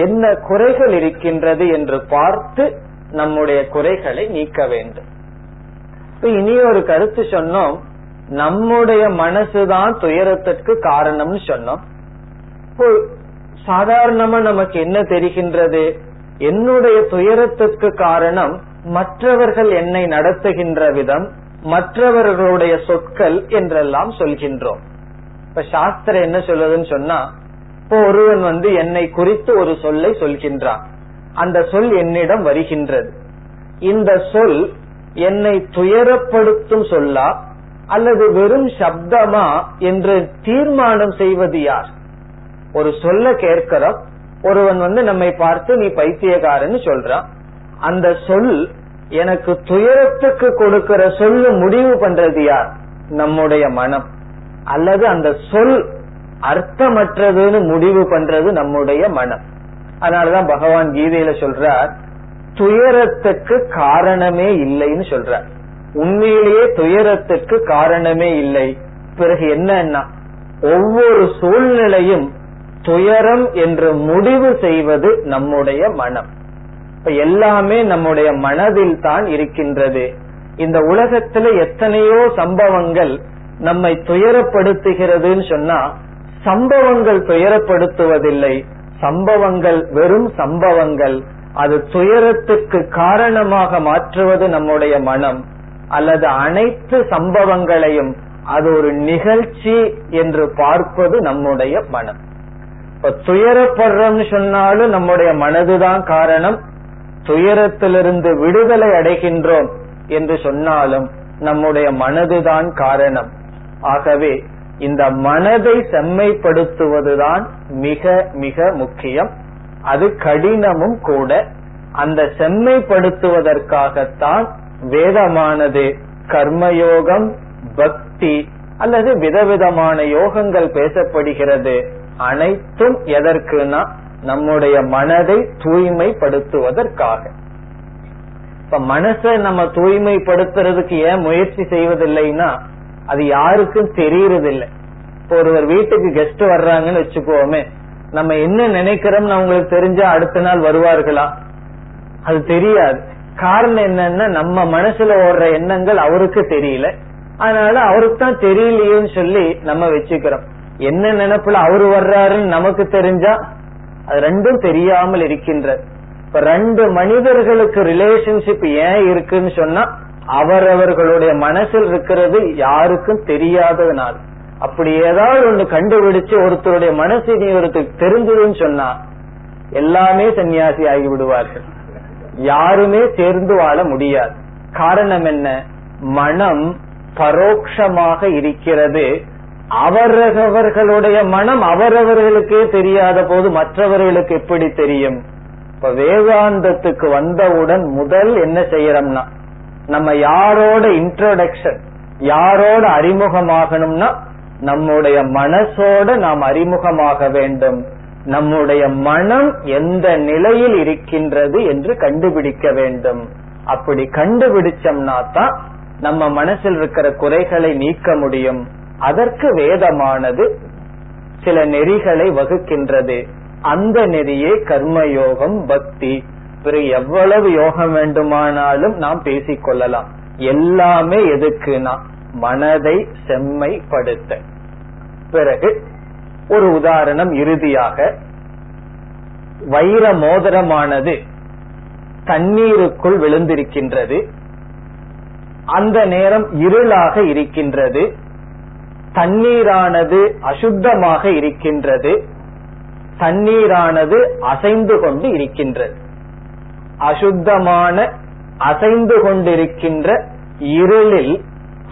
என்ன குறைகள் இருக்கின்றது என்று பார்த்து நம்முடைய குறைகளை நீக்க வேண்டும். இனி ஒரு கருத்து சொன்னோம், நம்முடைய மனசுதான் துயரத்திற்கு காரணம்னு சொன்னோம். சாதாரணமா நமக்கு என்ன தெரிகின்றது, என்னுடைய துயரத்திற்கு காரணம் மற்றவர்கள் என்னை நடத்துகின்ற விதம், மற்றவர்களுடைய சொற்கள் என்றெல்லாம் சொல்கின்றோம். இப்ப சாஸ்திரம் என்ன சொல்லுதுன்னு சொன்னா, இப்போ ஒருவன் என்னை குறித்து ஒரு சொல்லை சொல்கின்றான், அந்த சொல் என்னிடம் வருகின்றது. இந்த சொல் என்னை துயரப்படுத்தும் சொல்லா அல்லது வெறும் சப்தமா என்று தீர்மானம் செய்வது யார்? ஒரு சொல்ல கேட்கிற ஒருவன் நம்மை பார்த்து நீ பைத்தியக்காரன்னு சொல்றான், அந்த சொல் எனக்கு துயரத்துக்கு கொடுக்கிற சொல்லு முடிவு பண்றது யார்? நம்முடைய மனம். அல்லது அந்த சொல் அர்த்தமற்றதுன்னு முடிவு பண்றது நம்முடைய மனம். அதனாலதான் பகவான் கீதையில சொல்றார் துயரத்துக்கு காரணமே இல்லைன்னு சொல்றார். உண்மையிலேயே துயரத்துக்கு காரணமே இல்லை. பிறகு என்னன்னா ஒவ்வொரு சூழ்நிலையும் துயரம் என்று முடிவு செய்வது நம்முடைய மனம். இப்ப எல்லாமே நம்முடைய மனதில் தான் இருக்கின்றது. இந்த உலகத்துல எத்தனையோ சம்பவங்கள் நம்மை துயரப்படுத்துகிறதுன்னு சொன்னா, சம்பவங்கள் துயரப்படுத்துவதில்லை, சம்பவங்கள் வெறும் சம்பவங்கள். அது துயரத்துக்கு காரணமாக மாற்றுவது நம்முடைய மனம். அல்லது அனைத்து சம்பவங்களையும் அது ஒரு நிகழ்ச்சி என்று பார்ப்பது நம்முடைய மனம். இப்ப துயரப்படுறோம்னு சொன்னாலும் நம்முடைய மனதுதான் காரணம், துயரத்திலிருந்து விடுதலை அடைகின்றோம் என்று சொன்னாலும் நம்முடைய மனதுதான் காரணம். ஆகவே இந்த மனதை செம்மைப்படுத்துவதுதான் மிக மிக முக்கியம். அது கடினமும் கூட. அந்த செம்மைப்படுத்துவதற்காகத்தான் வேதமானது கர்மயோகம், பக்தி அல்லது விதவிதமான யோகங்கள் பேசப்படுகிறது. அனைத்தும் எதற்குனா நம்முடைய மனதை தூய்மைப்படுத்துவதற்காக. இப்ப மனசை நம்ம தூய்மைப்படுத்துறதுக்கு ஏன் முயற்சி செய்வதில்லைன்னா அது யாருக்கும் தெரியறதில்லை. இப்போ ஒருவர் வீட்டுக்கு கெஸ்ட் வர்றாங்கன்னு வச்சுக்கோமே, நம்ம என்ன நினைக்கிறோம்னு அவங்களுக்கு தெரிஞ்சா அடுத்த நாள் வருவார்களா? அது தெரியாது. காரணம் என்னன்னா நம்ம மனசுல ஓடுற எண்ணங்கள் அவருக்கு தெரியல, அதனால அவருக்கு தான் தெரியலையேன்னு சொல்லி நம்ம வச்சுக்கிறோம். என்ன நினைப்புல அவரு வர்றாருன்னு நமக்கு தெரிஞ்சா அது ரெண்டும் தெரியாமல் இருக்கின்றது. இப்ப ரெண்டு மனிதர்களுக்கு ரிலேஷன்ஷிப் ஏன் இருக்குன்னு சொன்னா அவரவர்களுடைய மனசில் இருக்கிறது யாருக்கும் தெரியாததுனால. அப்படி ஏதாவது ஒண்ணு கண்டுபிடிச்சு ஒருத்தருடைய மனசு நீ ஒருத்தருக்கு தெரிஞ்சதுன்னு சொன்னா எல்லாமே சன்னியாசி ஆகி விடுவார்கள், யாருமே சேர்ந்து வாழ முடியாது. காரணம் என்ன, மனம் பரோட்சமாக இருக்கிறது. அவரவர்களுடைய மனம் அவரவர்களுக்கே தெரியாத போது மற்றவர்களுக்கு எப்படி தெரியும்? இப்ப வேதாந்தத்துக்கு வந்தவுடன் முதல் என்ன செய்யறோம்னா, நம்ம யாரோட இன்ட்ரோடக்ஷன், யாரோட அறிமுகமாகணும்னா நம்முடைய மனசோட நாம் அறிமுகமாக வேண்டும். நம்முடைய மனம் எந்த நிலையில் இருக்கின்றது என்று கண்டுபிடிக்க வேண்டும். அப்படி கண்டுபிடிச்சோம்னா தான் நம்ம மனசில் இருக்கிற குறைகளை நீக்க முடியும். அதற்கு வேதமானது சில நெறிகளை வகுக்கின்றது. அந்த நெறியே கர்மயோகம், பக்தி. பிறகு எவ்வளவு யோகம் வேண்டுமானாலும் நாம் பேசிக்கொள்ளலாம். எல்லாமே எதுக்குனா மனதை செம்மைப்படுத்த. பிறகு ஒரு உதாரணம், இறுதியாக வைர மோதிரமானது தண்ணீருக்குள் விழுந்திருக்கின்றது. அந்த நேரம் இருளாக இருக்கின்றது, தண்ணீரானது அசுத்தமாக இருக்கின்றது, தண்ணீரானது அசைந்து கொண்டு இருக்கின்றது. அசுத்தமான அசைந்து கொண்டிருக்கின்ற இருளில்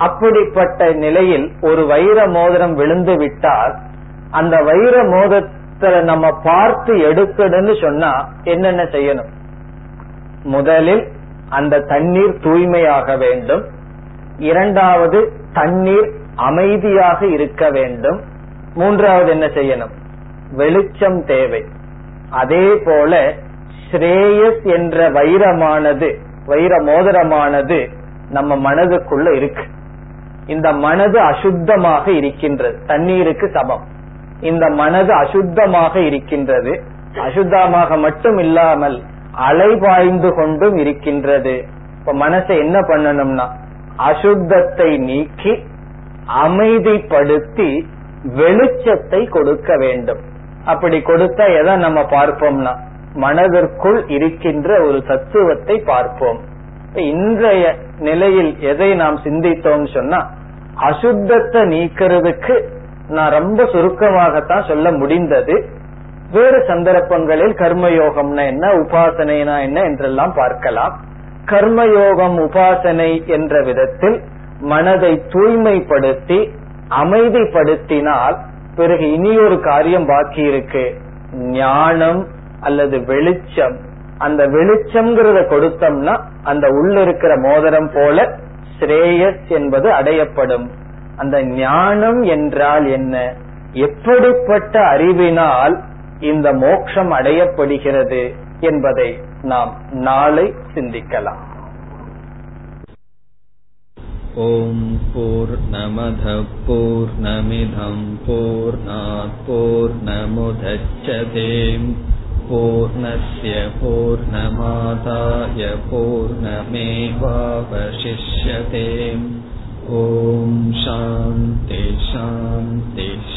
அப்படிப்பட்ட நிலையில் ஒரு வைர மோதிரம் விழுந்து விட்டால் அந்த வைர மோதிரத்தை நம்ம பார்த்து எடுக்கணும்னு சொன்னா என்னென்ன செய்யணும்? முதலில் அந்த தண்ணீர் தூய்மையாக வேண்டும். இரண்டாவது தண்ணீர் அமைதியாக இருக்க வேண்டும். மூன்றாவது என்ன செய்யணும்? வெளிச்சம் தேவை. அதே போல ஸ்ரேயஸ் என்ற வைர மோதிரமானது நம்ம மனதுக்குள்ள இருக்கு. இந்த மனது அசுத்தமாக இருக்கின்றது, தண்ணீருக்கு சமம். இந்த மனது அசுத்தமாக இருக்கின்றது, அசுத்தமாக மட்டும் இல்லாமல் அலைபாய்ந்து கொண்டும் இருக்கின்றது. இப்ப மனசை என்ன பண்ணணும்னா அசுத்தத்தை நீக்கி அமைதிப்படுத்தி வெளிச்சத்தை கொடுக்க வேண்டும். அப்படி கொடுத்தா எதை நம்ம பார்ப்போம்னா மனதிற்குள் இருக்கின்ற ஒரு தத்துவத்தை பார்ப்போம். இன்றைய நிலையில் எதை நாம் சிந்தித்தோம் சொன்னா அசுத்தத்தை நீக்கிறதுக்கு நான் ரொம்ப சுருக்கமாகத்தான் சொல்ல முடிந்தது. வேறு சந்தர்ப்பங்களில் கர்மயோகம்னா என்ன, உபாசனைனா என்ன என்றெல்லாம் பார்க்கலாம். கர்மயோகம் உபாசனை என்ற விதத்தில் மனதை தூய்மைப்படுத்தி அமைதிப்படுத்தினால் பிறகு இனி ஒரு காரியம் பாக்கி இருக்கு, ஞானம் அல்லது வெளிச்சம். அந்த வெளிச்சம்ங்கிறத கொடுத்தோம்னா அந்த உள்ள இருக்கிற மோதிரம் போல ஸ்ரேயஸ் என்பது அடையப்படும். அந்த ஞானம் என்றால் என்ன, எப்படிப்பட்ட அறிவினால் இந்த மோட்சம் அடையப்படுகிறது என்பதை நாம் நாளை சிந்திக்கலாம். ஓம் பூர்ணமத பூர்ணமிதம் பூர்ணாத் பூர்ணமுதச்யதே பூர்ணஸ்ய பூர்ணமாதாய பூர்ணமேவாவசிஷ்யதே. ஓம் சாந்தி சாந்தி.